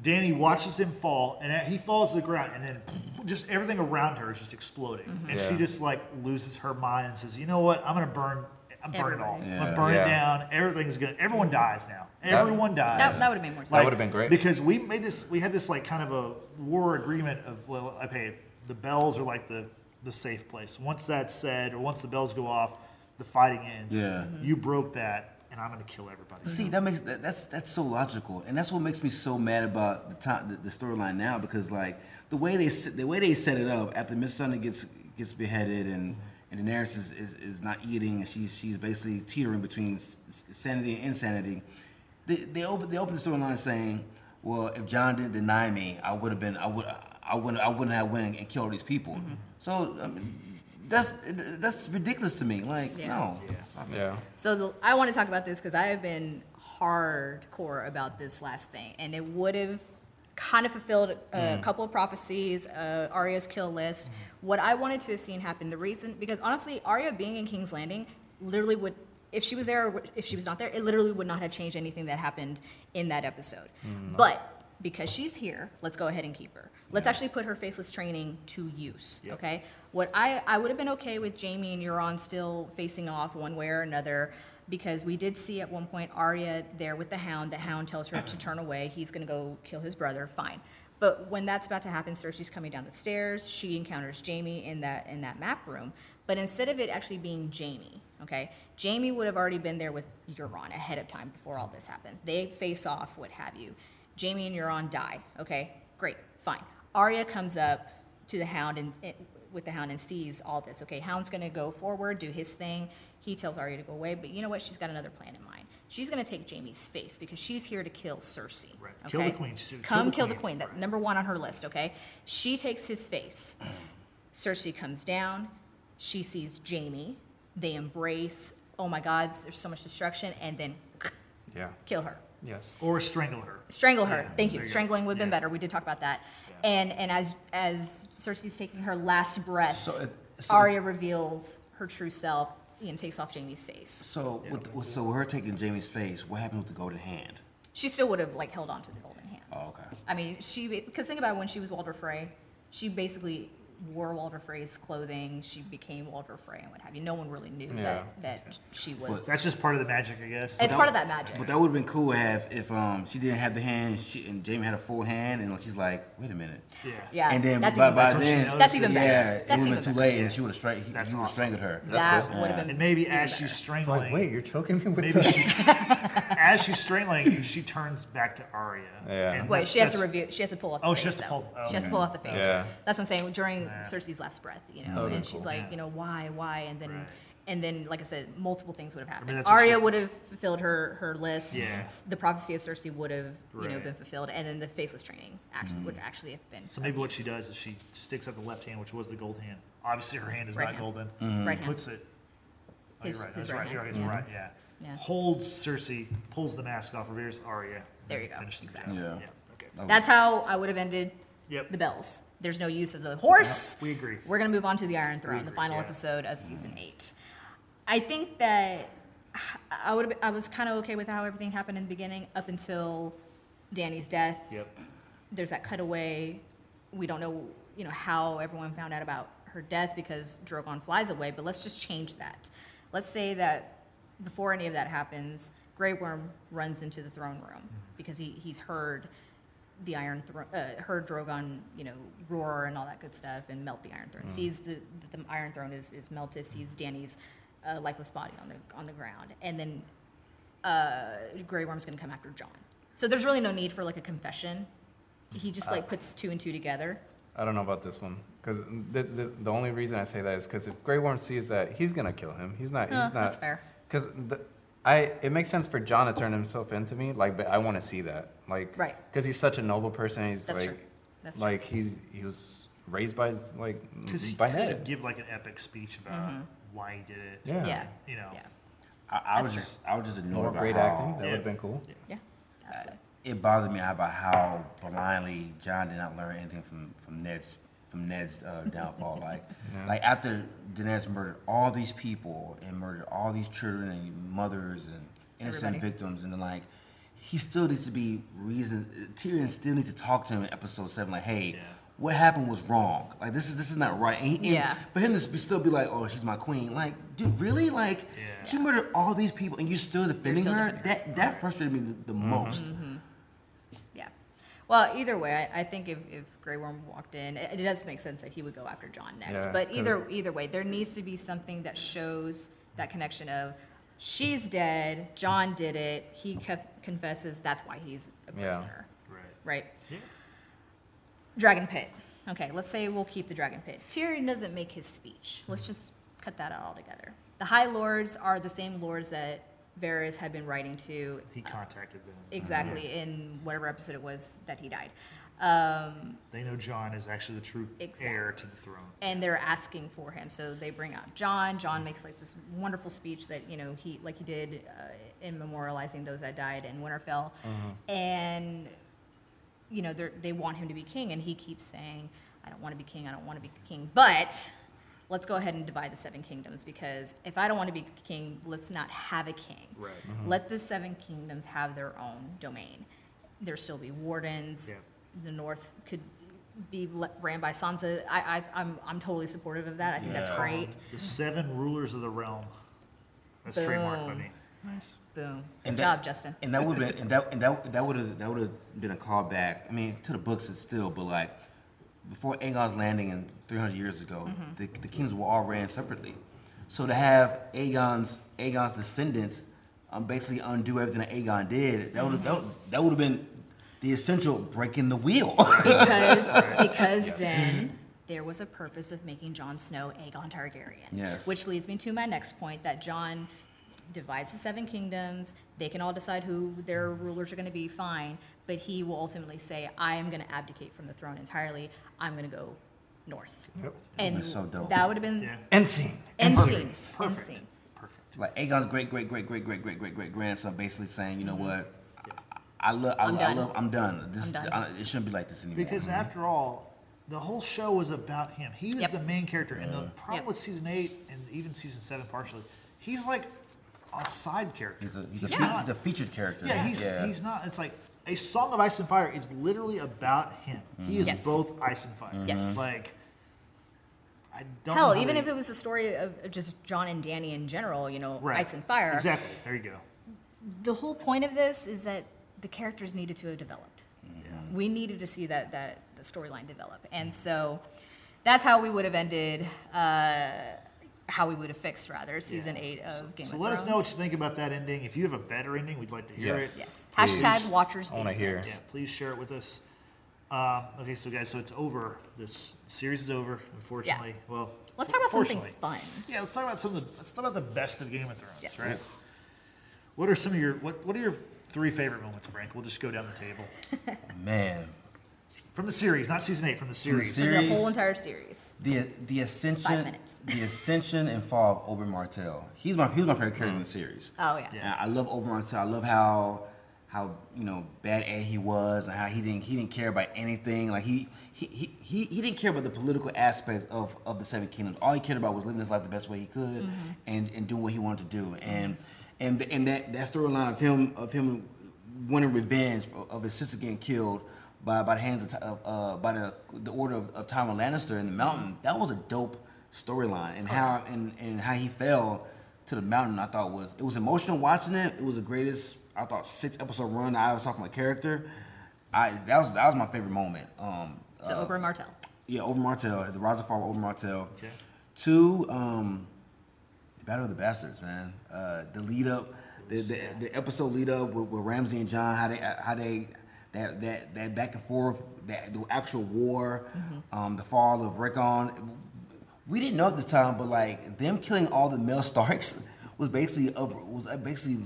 Danny watches him fall, and he falls to the ground, and then just everything around her is just exploding. Mm-hmm. And she just, like, loses her mind and says, you know what? I'm going to burn it all. Yeah. I'm going to burn it down. Everything's going to. Everyone dies now. Everyone dies. That would have made more sense. That would have been great. Because we had this like kind of a war agreement of, well, okay, the bells are like the safe place. Once that's said, or once the bells go off, the fighting ends. Yeah. Mm-hmm. You broke that, and I'm going to kill everybody. Mm-hmm. See, that's so logical, and that's what makes me so mad about the storyline now, because like the way they set it up after Melisandre gets beheaded and. And Daenerys is not eating, and she's basically teetering between sanity and insanity. They open the storyline saying, "Well, if Jon didn't deny me, I wouldn't have went and killed all these people." Mm-hmm. So I mean, that's ridiculous to me. Like no. Yeah. Yeah. So I want to talk about this because I have been hardcore about this last thing, and it would have kind of fulfilled a couple of prophecies, Arya's kill list. What I wanted to have seen happen, the reason, because honestly, Arya being in King's Landing literally would, if she was there or if she was not there, it literally would not have changed anything that happened in that episode. Mm. But because she's here, let's go ahead and keep her. Let's actually put her faceless training to use, okay? What I would have been okay with Jamie and Euron still facing off one way or another, because we did see at one point Arya there with the Hound. The Hound tells her to turn away. He's going to go kill his brother. Fine. But when that's about to happen, Cersei's coming down the stairs. She encounters Jaime in that map room. But instead of it actually being Jaime, okay, Jaime would have already been there with Euron ahead of time before all this happened. They face off, what have you. Jaime and Euron die. Okay, great, fine. Arya comes up to the Hound and sees all this. Okay, Hound's going to go forward, do his thing. He tells Arya to go away, but you know what? She's got another plan in mind. She's going to take Jaime's face because she's here to kill Cersei. Right. Okay? Kill the queen. Come kill the queen. That's number one on her list, okay? She takes his face. Cersei comes down. She sees Jaime. They embrace. Oh, my God, there's so much destruction. And then kill her. Yes. Or strangle her. Strangle her. Yeah, thank you. Strangling would have been better. We did talk about that. Yeah. And as Cersei's taking her last breath, Arya reveals her true self and takes off Jaime's face. So, with her taking Jaime's face, what happened with the golden hand? She still would have like held on to the golden hand. Oh, okay. I mean, because think about it, when she was Walder Frey, she basically wore Walder Frey's clothing. She became Walder Frey and what have you. No one really knew that she was. But that's just part of the magic, I guess. It's part of that magic. But that would have been cool if she didn't have the hand and Jaime had a full hand and she's like, wait a minute. Yeah. Yeah. And then that's even better. Yeah, it would have been too late and she would have strangled her. That's cool. And maybe as she's strangling. It's like, wait, you're choking me with this? As she's strangling, she turns back to Arya. Yeah. Wait, she has to pull off the face. She has to pull off the face. Yeah. That's what I'm saying. During Cersei's last breath, you know, and she's like, you know, why, and then And then, like I said, multiple things would have happened. I mean, Arya would have fulfilled her list. Yeah. The prophecy of Cersei would have been fulfilled. And then the faceless training would actually have been. So maybe what she does is she sticks up the left hand, which was the gold hand. Obviously, her hand is right not hand. Golden. Mm. Right hand. Puts it. Oh, his, you're right. His right. Hand. His right. Yeah. Yeah. Holds Cersei, pulls the mask off, reveres Arya. There you go. Exactly. Yeah. Okay. That's how I would have ended the bells. There's no use of the horse. No, we agree. We're going to move on to the Iron Throne, the final episode of season 8. I think that I was kind of okay with how everything happened in the beginning up until Dany's death. Yep. There's that cutaway. We don't know, how everyone found out about her death because Drogon flies away, but let's just change that. Let's say that before any of that happens, Grey Worm runs into the throne room because he's heard the Iron Throne, heard Drogon, roar and all that good stuff and melt the Iron Throne. Sees the Iron Throne is melted, sees Dany's lifeless body on the ground, and then Grey Worm's gonna come after Jon. So there's really no need for like a confession. He just puts 2 and 2 together. I don't know about this one because the only reason I say that is because if Grey Worm sees that, he's gonna kill him. He's not. He's not. That's fair. Because it makes sense for Jon to turn himself into me. Like, but I want to see that. Like, right. Because he's such a noble person. He's that's like, true. That's like true. He was raised by his by he could give like an epic speech about. Why he did it. Yeah. I was just annoyed about great acting. That would have been cool. Yeah. It bothered me about how blindly Jon did not learn anything from Ned's downfall. Like after Daenerys murdered all these people and murdered all these children and mothers and innocent victims, and then he still needs to be reasoned. Tyrion still needs to talk to him in episode 7. Like, hey. Yeah. What happened was wrong. Like this is not right. And for him to still be like, oh, she's my queen. Like, dude, really? Like, she murdered all these people, and you're still defending her. That frustrated me the most. Mm-hmm. Yeah. Well, either way, I think if Grey Worm walked in, it does make sense that he would go after Jon next. Yeah, but either way, there needs to be something that shows that connection of she's dead. Jon did it. He confesses. That's why he's a prisoner. Yeah. Right. Yeah. Dragon Pit. Okay, let's say we'll keep the Dragon Pit. Tyrion doesn't make his speech. Let's just cut that out altogether. The High Lords are the same lords that Varys had been writing to. He contacted them. Exactly, in whatever episode it was that he died. They know Jon is actually the true heir to the throne. And they're asking for him, so they bring out Jon. Jon makes this wonderful speech that he did in memorializing those that died in Winterfell. Mm-hmm. And they want him to be king, and he keeps saying, I don't want to be king, I don't want to be king, but let's go ahead and divide the 7 kingdoms, because if I don't want to be king, let's not have a king. Right. Mm-hmm. Let the 7 kingdoms have their own domain. There'll still be wardens. Yeah. The North could be ran by Sansa. I'm totally supportive of that. I think that's great. The 7 rulers of the realm. That's trademark by me. Nice. Boom. Good job, Justin. And that would have been a callback. I mean, to the books it's still, but before Aegon's Landing and 300 years ago, the kings were all ran separately. So to have Aegon's descendants basically undo everything that Aegon did, that would have been the essential breaking the wheel. Because then there was a purpose of making Jon Snow Aegon Targaryen. Yes. Which leads me to my next point, that Jon divides the 7 kingdoms. They can all decide who their rulers are going to be, fine, but he will ultimately say, I am going to abdicate from the throne entirely. I'm going to go north. Yep. And so dope. That would have been end scene. Perfect. Like Aegon's great-great-great-great-great-great-great-grandson basically saying, you know what, I'm done. It shouldn't be like this anymore. Because after all, the whole show was about him. He was the main character. And the problem with season 8 and even season 7 partially, he's like a side character. He's a featured character. Yeah, he's not. It's like A Song of Ice and Fire is literally about him. Mm-hmm. He is both Ice and Fire. Mm-hmm. Yes. I don't know. Hell, even if it was a story of just Jon and Dany in general, Ice and Fire. Exactly. There you go. The whole point of this is that the characters needed to have developed. Yeah. We needed to see that the storyline develop. And so that's how we would have ended... how we would have fixed, rather, season 8 of Game of Thrones. So let us know what you think about that ending. If you have a better ending, we'd like to hear it. Yes. Please. #WatchersBasement. I want to hear. Yeah, please share it with us. Okay, so guys, so it's over. This series is over, unfortunately. Yeah. Well, let's talk about something fun. Yeah, let's talk about something. Let's talk about the best of Game of Thrones, yes. Right? What are some of your what are your three favorite moments, Frank? We'll just go down the table. Man, from the series, not season 8, from the series. The whole entire series. The ascension, and fall of Oberyn Martell. He was my favorite character in the series. Oh yeah. And I love Oberyn Martell. I love how bad he was, and how he didn't care about anything. Like he didn't care about the political aspects of the Seven Kingdoms. All he cared about was living his life the best way he could, and doing what he wanted to do. And that storyline of him wanting revenge of his sister getting killed by the hands of by the order of Tyrion Lannister in the mountain. That was a dope storyline, and how he fell to the mountain. I thought it was emotional watching it. It was the greatest. I thought 6-episode run I ever saw from my character. That was my favorite moment. So Oberyn Martell. Yeah, Oberyn Martell. The rise and fall of Oberyn Martell. Okay. 2, the Battle of the Bastards, man. The lead up, the episode lead up with Ramsay and John. How they that back and forth, the actual war, the fall of Drogon. We didn't know at this time, but like them killing all the male Starks. Was basically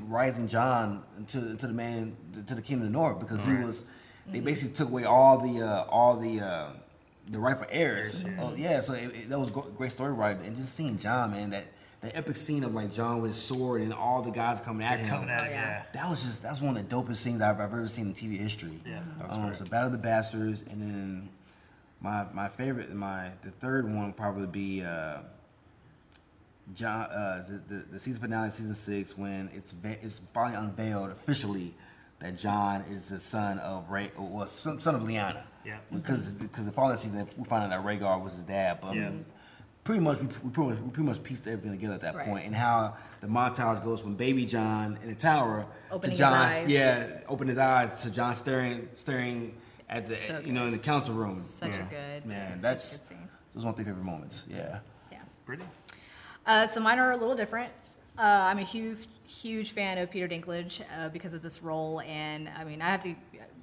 rising John to the King of the North, because he was. They basically took away all the rightful heirs. Yeah. So that was great story writing, and just seeing John, man, that epic scene of like John with his sword and all the guys coming at him. That was one of the dopest scenes I've ever seen in TV history. Yeah, that was great. So Battle of the Bastards, and then my favorite, the third one would probably be. John, the season finale, season 6, when it's finally unveiled officially that John is the son of son of Lyanna. Yeah. Because the following season we found out that Rhaegal was his dad. But pretty much pieced everything together at that point, and how the montage goes from baby John in the tower to John, open his eyes to John staring at the in the council room. Such a good scene. Those are one of my favorite moments. Yeah. Yeah. Pretty. So mine are a little different. I'm a huge fan of Peter Dinklage because of this role, and I mean,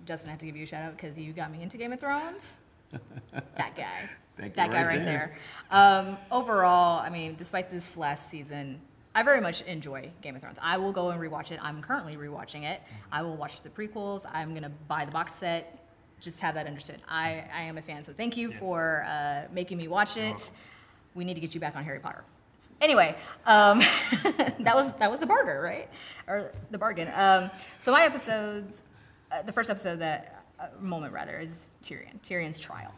Justin, I have to give you a shout out because you got me into Game of Thrones. That guy. That guy right there. Overall, I mean, despite this last season, I very much enjoy Game of Thrones. I will go and rewatch it. I'm currently rewatching it. I will watch the prequels. I'm gonna buy the box set. Just have that understood. I am a fan, so thank you for making me watch it. We need to get you back on Harry Potter. Anyway, that was the barter, right? Or the bargain. So my episodes, the first episode moment is Tyrion's trial.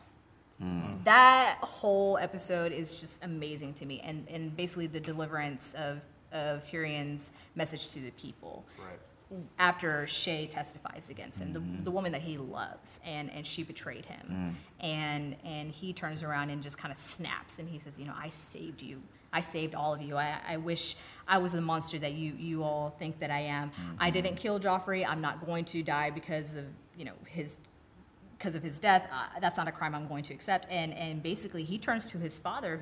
That whole episode is just amazing to me, and basically the deliverance of Tyrion's message to the people. Right. After Shay testifies against him, the woman that he loves, and she betrayed him, and he turns around and just kind of snaps, and he says, I saved you. I saved all of you. I wish I was the monster that you all think that I am. I didn't kill Joffrey. I'm not going to die because of his death. That's not a crime I'm going to accept. And basically he turns to his father,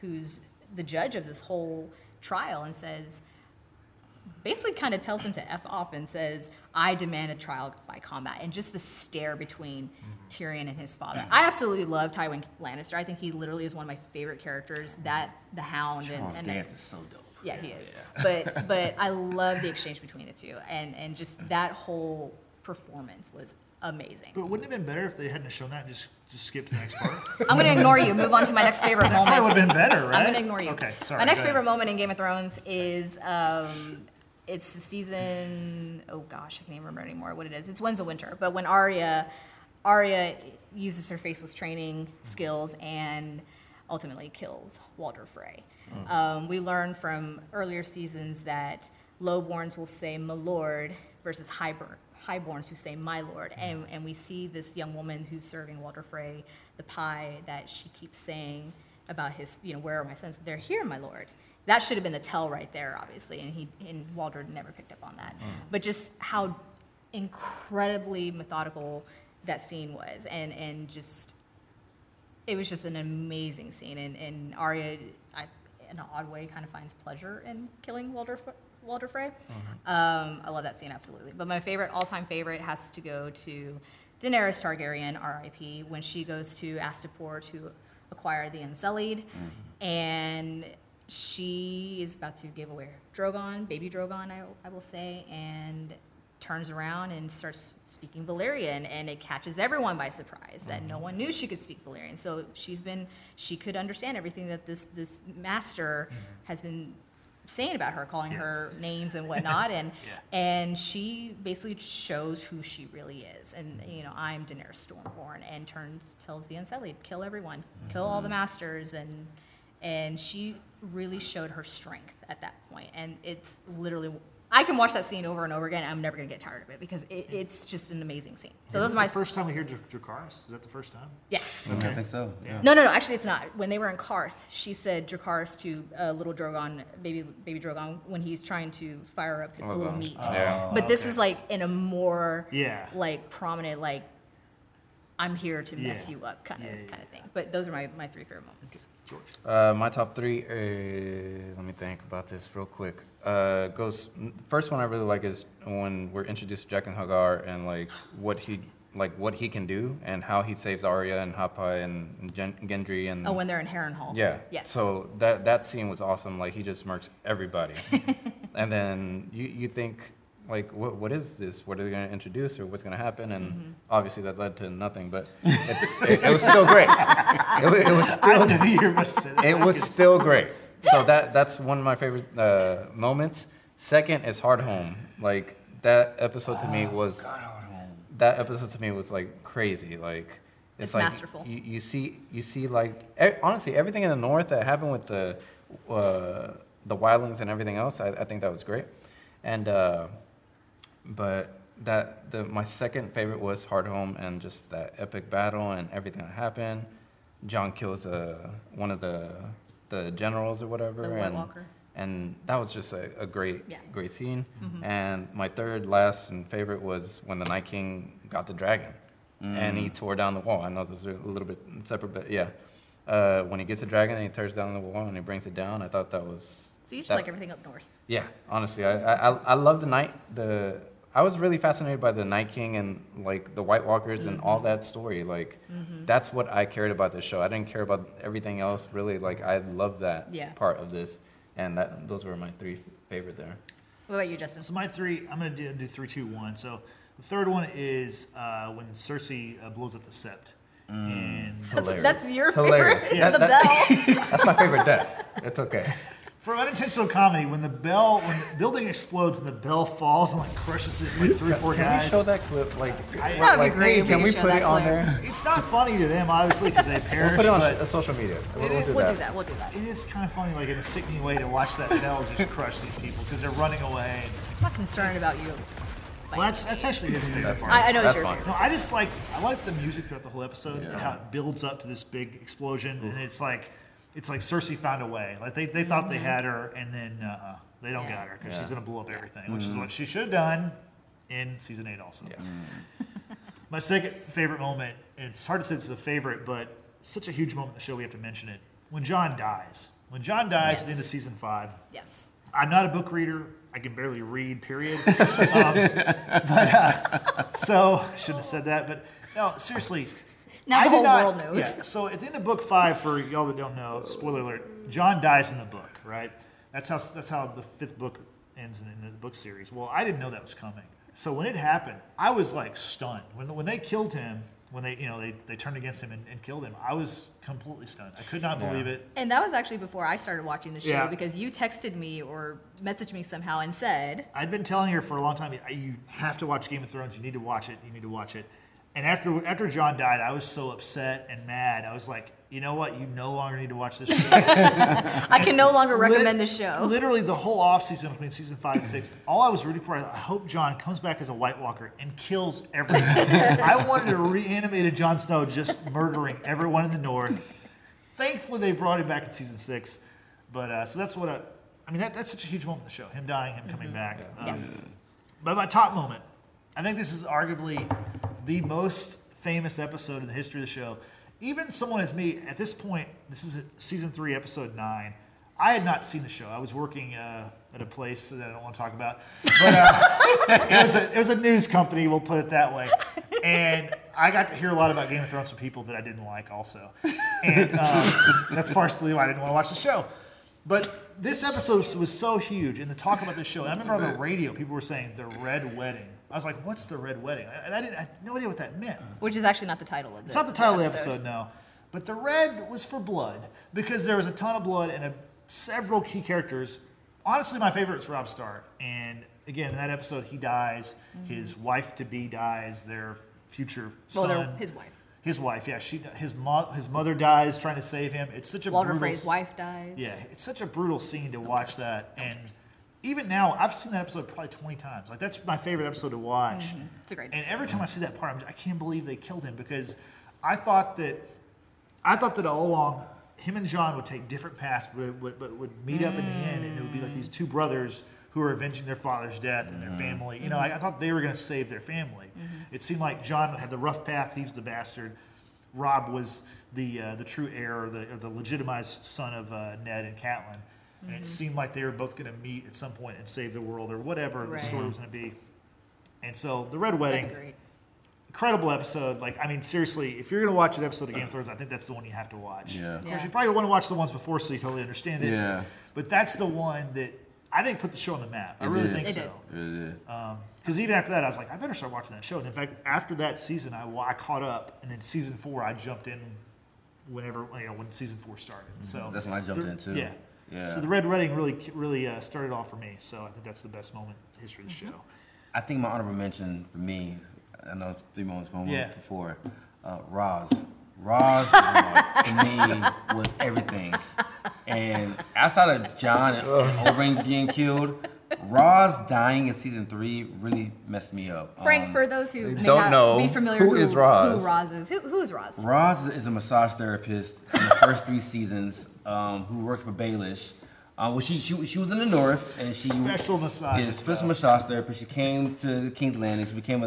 who's the judge of this whole trial, and says. Basically kind of tells him to F off and says, I demand a trial by combat. And just the stare between Tyrion and his father. I absolutely love Tywin Lannister. I think he literally is one of my favorite characters. The Hound. And dance is so dope. Yeah, he is. Yeah. But I love the exchange between the two. And just that whole performance was amazing. But wouldn't it have been better if they hadn't shown that and just skip to the next part? I'm going to ignore you. Move on to my next favorite moment. That would have been better, right? I'm going to ignore you. Okay, sorry. My next favorite moment in Game of Thrones is... it's the season, I can't even remember anymore what it is. It's Winds of Winter, but when Arya uses her faceless training skills and ultimately kills Walder Frey. We learn from earlier seasons that lowborns will say my lord versus highborns who say my lord. And we see this young woman who's serving Walder Frey the pie that she keeps saying about his, where are my sons? They're here, my lord. That should have been the tell right there, obviously, and Walder never picked up on that. But just how incredibly methodical that scene was, and just it was just an amazing scene. And Arya, in an odd way, kind of finds pleasure in killing Walder Frey. I love that scene absolutely. But my favorite, all-time favorite, has to go to Daenerys Targaryen, RIP, when she goes to Astapor to acquire the Unsullied, and she is about to give away Drogon, baby Drogon, I will say, and turns around and starts speaking Valyrian, and it catches everyone by surprise that no one knew she could speak Valyrian. So she could understand everything that this master has been saying about her, calling her names and whatnot, and and she basically shows who she really is. And you know, I'm Daenerys Stormborn, and tells the Unsullied, kill everyone, kill all the masters, and she really showed her strength at that point. And it's literally, I can watch that scene over and over again. I'm never gonna get tired of it because it's just an amazing scene. So is those are my first time we hear Dracarys. Is that the first time? Yes. Okay. I think so. Yeah. No. Actually, it's not. When they were in Karth, she said Dracarys to little Drogon, baby Drogon, when he's trying to fire up the little meat. But this is like in a more like prominent, like I'm here to mess you up kind of thing. But those are my three favorite moments. George. My top three is, let me think about this real quick. First one I really like is when we're introduced to Jaqen H'ghar and what he can do and how he saves Arya and Hoppa and Gendry and when they're in Harrenhal. Yeah. Yes. So that scene was awesome. Like, he just murks everybody. And then you think, like, what is this? What are they going to introduce, or what's going to happen? And obviously that led to nothing, but it was still great. It was still great. So that's one of my favorite moments. Second is Hard Home. Like, that episode to me was like crazy. Like, it's like masterful. You see like honestly everything in the North that happened with the wildlings and everything else. I think that was great. And but my second favorite was Hard Home, and just that epic battle and everything that happened. Jon kills one of the generals or whatever, the White Walker, and that was just a great great scene. And my third, last, and favorite was when the Night King got the dragon, and he tore down the wall. I know those are a little bit separate, but when he gets the dragon and he tears down the wall and he brings it down, I thought that was. So you just like everything up north. Yeah, honestly, I love the night. I was really fascinated by the Night King and like the White Walkers and all that story. Like, that's what I cared about this show. I didn't care about everything else really. Like, I love that part of this, and those were my three favorite there. What about you, Justin? So my three, I'm gonna do 3, 2, 1. So the third one is when Cersei blows up the Sept. And that's your favorite. Yeah. Bell. That's my favorite death. It's okay. For unintentional comedy, when the building explodes and the bell falls and like crushes this like 3 or 4 guys. Can we show that clip? Can we put it on there? It's not funny to them, obviously, because they perish. We'll put it on social media. We'll do that. It is kind of funny, like in a sickening way, to watch that bell just crush these people because they're running away. I'm not concerned about you. Well, that's actually his favorite part. I know it's your favorite. No, I like the music throughout the whole episode and how it builds up to this big explosion, and it's like. It's like Cersei found a way. Like they thought they had her, and then they don't got her because she's gonna blow up everything, which is what she should have done in season 8 also. Yeah. My second favorite moment, and it's hard to say this is a favorite, but such a huge moment in the show we have to mention it. When Jon dies. At the end of season 5. Yes. I'm not a book reader. I can barely read. Period. So shouldn't have said that. But no, seriously. Now the whole world knows. Yeah, so at the end of book 5, for y'all that don't know, spoiler alert, Jon dies in the book, right? That's how the 5th book ends in the book series. Well, I didn't know that was coming. So when it happened, I was like stunned. When they killed him, when they turned against him and killed him, I was completely stunned. I could not believe it. And that was actually before I started watching the show because you texted me or messaged me somehow and said, I'd been telling her for a long time, you have to watch Game of Thrones. You need to watch it. And after Jon died, I was so upset and mad. I was like, you know what? You no longer need to watch this show. I can no longer recommend the show. Literally the whole offseason between season 5 and 6, all I was rooting for, I hope Jon comes back as a White Walker and kills everyone. I wanted to reanimate a Jon Snow just murdering everyone in the North. Thankfully, they brought him back in season 6. But so that's what that's such a huge moment in the show. Him dying, him coming back. Yeah. Yes. But my top moment, I think this is arguably the most famous episode in the history of the show. Even someone as me, at this point, this is season 3, episode 9. I had not seen the show. I was working at a place that I don't want to talk about. But it was a news company, we'll put it that way. And I got to hear a lot about Game of Thrones from people that I didn't like also. And that's partially why I didn't want to watch the show. But this episode was so huge, and the talk about this show. And I remember on the radio, people were saying the Red Wedding. I was like, what's the Red Wedding? And I had no idea what that meant. Which is actually not the title of it. It's not the title of the episode, no. But the red was for blood, because there was a ton of blood and several key characters. Honestly, my favorite is Robb Stark. And again, in that episode, he dies. Mm-hmm. His wife-to-be dies. Their future son. Well, his wife. His wife, yeah. His mother dies trying to save him. It's such a brutal... Walder Frey's wife dies. Yeah, it's such a brutal scene to watch that. And even now, I've seen that episode probably 20 times. Like, that's my favorite episode to watch. Mm-hmm. It's a great episode. And every time I see that part, I can't believe they killed him, because I thought that all along, him and Jon would take different paths, but would meet up in the end, and it would be like these two brothers who are avenging their father's death and their family. You know, I thought they were going to save their family. Mm-hmm. It seemed like Jon had the rough path. He's the bastard. Robb was the true heir, or the legitimized son of Ned and Catelyn. Mm-hmm. And it seemed like they were both going to meet at some point and save the world, or whatever the story was going to be. And so the Red Wedding, incredible episode. Like, I mean, seriously, if you're going to watch an episode of Game of Thrones, I think that's the one you have to watch. Yeah. Of course, you probably want to watch the ones before so you totally understand it. Yeah. But that's the one that I think put the show on the map. I really think so. Because even after that, I was like, I better start watching that show. And in fact, after that season, I caught up, and then season 4, I jumped in when season 4 started. Mm-hmm. So that's when I jumped in too. Yeah. Yeah. So the Red Wedding really started off for me. So I think that's the best moment in the history of the show. I think my honorable mention for me, I know 3 moments going before, Roz. Roz for me was everything. And outside of Jon and Oberyn getting killed, Roz dying in season 3 really messed me up. Frank, for those who may don't know, be familiar who is Roz? Who Roz is? Who is Roz? Roz is a massage therapist in the first 3 seasons who worked for Baelish. Well, she was in the North, and she special massage. Yeah, special massage therapist. She came to King's Landing. She became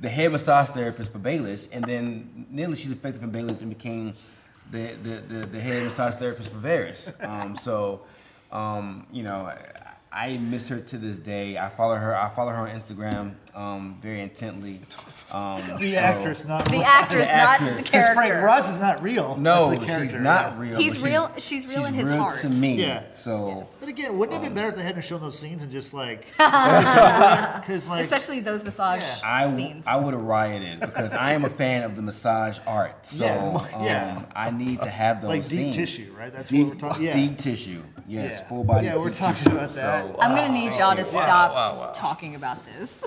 the head massage therapist for Baelish, and then nearly she was effective in Baelish and became the head massage therapist for Varys. You know, I miss her to this day. I follow her on Instagram very intently. The actress, not the character. Because Roz is not real. No, she's not real. He's real. She's real in his real heart. To me. Yeah. So. Yes. But again, wouldn't it be better if they hadn't shown those scenes and just especially those massage scenes. I would have rioted, because I am a fan of the massage art. So I need to have those scenes. Deep tissue, right? That's what we're talking. Yeah. Deep tissue. Yes, full body. Yeah, we're talking about that. So, I'm gonna need y'all to stop talking about this.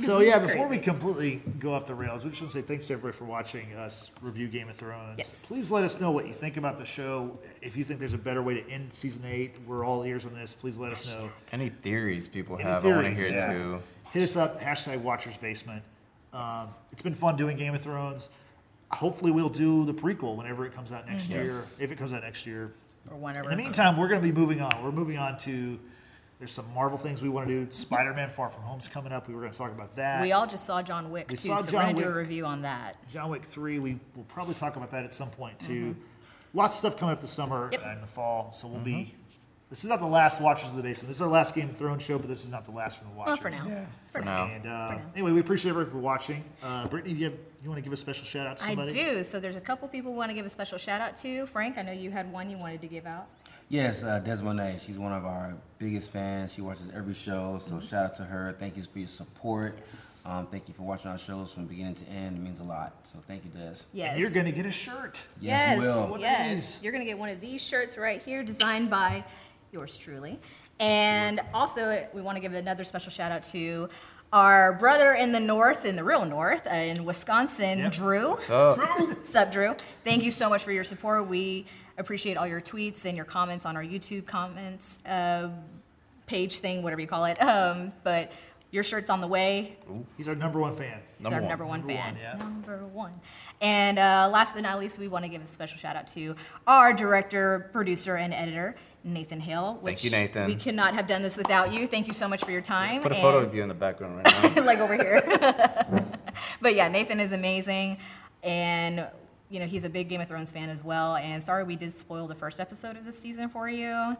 So before we completely go off the rails, we just want to say thanks to everybody for watching us review Game of Thrones. Yes. Please let us know what you think about the show. If you think there's a better way to end season 8, we're all ears on this. Please let us know. Any theories people have, I want to hear too. Hit us up, #WatchersBasement. It's been fun doing Game of Thrones. Hopefully we'll do the prequel whenever it comes out next year. Yes. If it comes out next year. Or whenever. In the meantime, we're going to be moving on. We're moving on to... There's some Marvel things we want to do. Spider-Man Far From Home's coming up. We were going to talk about that. We all just saw John Wick, so we're going to do a review on that. John Wick 3, we will probably talk about that at some point, too. Mm-hmm. Lots of stuff coming up this summer and the fall, so we'll be... This is not the last Watchers of the Basement. This is our last Game of Thrones show, but this is not the last from the Watchers. Well, for now. Yeah. For now. And anyway, we appreciate everyone for watching. Brittany, you want to give a special shout-out to somebody? I do. So there's a couple people we want to give a special shout-out to. Frank, I know you had one you wanted to give out. Yes, Desmonae. She's one of our biggest fans. She watches every show, so shout out to her. Thank you for your support. Yes. Thank you for watching our shows from beginning to end. It means a lot. So thank you, Des. Yes. And you're going to get a shirt. Yes, you will. You're going to get one of these shirts right here, designed by yours truly. And also, we want to give another special shout out to our brother in the North, in the real North, in Wisconsin, Drew. What's up? What's up, Drew? Thank you so much for your support. We appreciate all your tweets and your comments on our YouTube comments page thing, whatever you call it. But your shirt's on the way. Ooh. He's our #1 fan. Number one. And last but not least, we want to give a special shout out to our director, producer, and editor, Nathan Hale. Thank you, Nathan. We cannot have done this without you. Thank you so much for your time. Put a photo of you in the background right now. Like over here. But Nathan is amazing. And... You know, he's a big Game of Thrones fan as well, and sorry we did spoil the first episode of this season for you.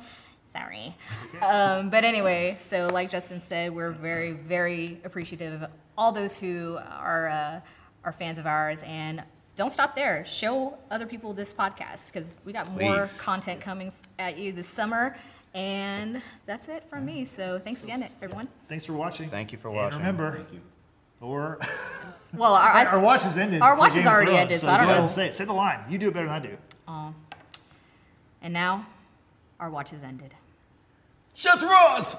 Sorry. But anyway, so like Justin said, we're very, very appreciative of all those who are are fans of ours. And don't stop there. Show other people this podcast, because we got more content coming at you this summer. And that's it from me. So thanks again, everyone. Thanks for watching. Thank you for watching. And remember, Thor. Well, our watch is ended. Our watch is already ended, so I don't know. Say the line. You do it better than I do. And now, our watch is ended. Shut the roars!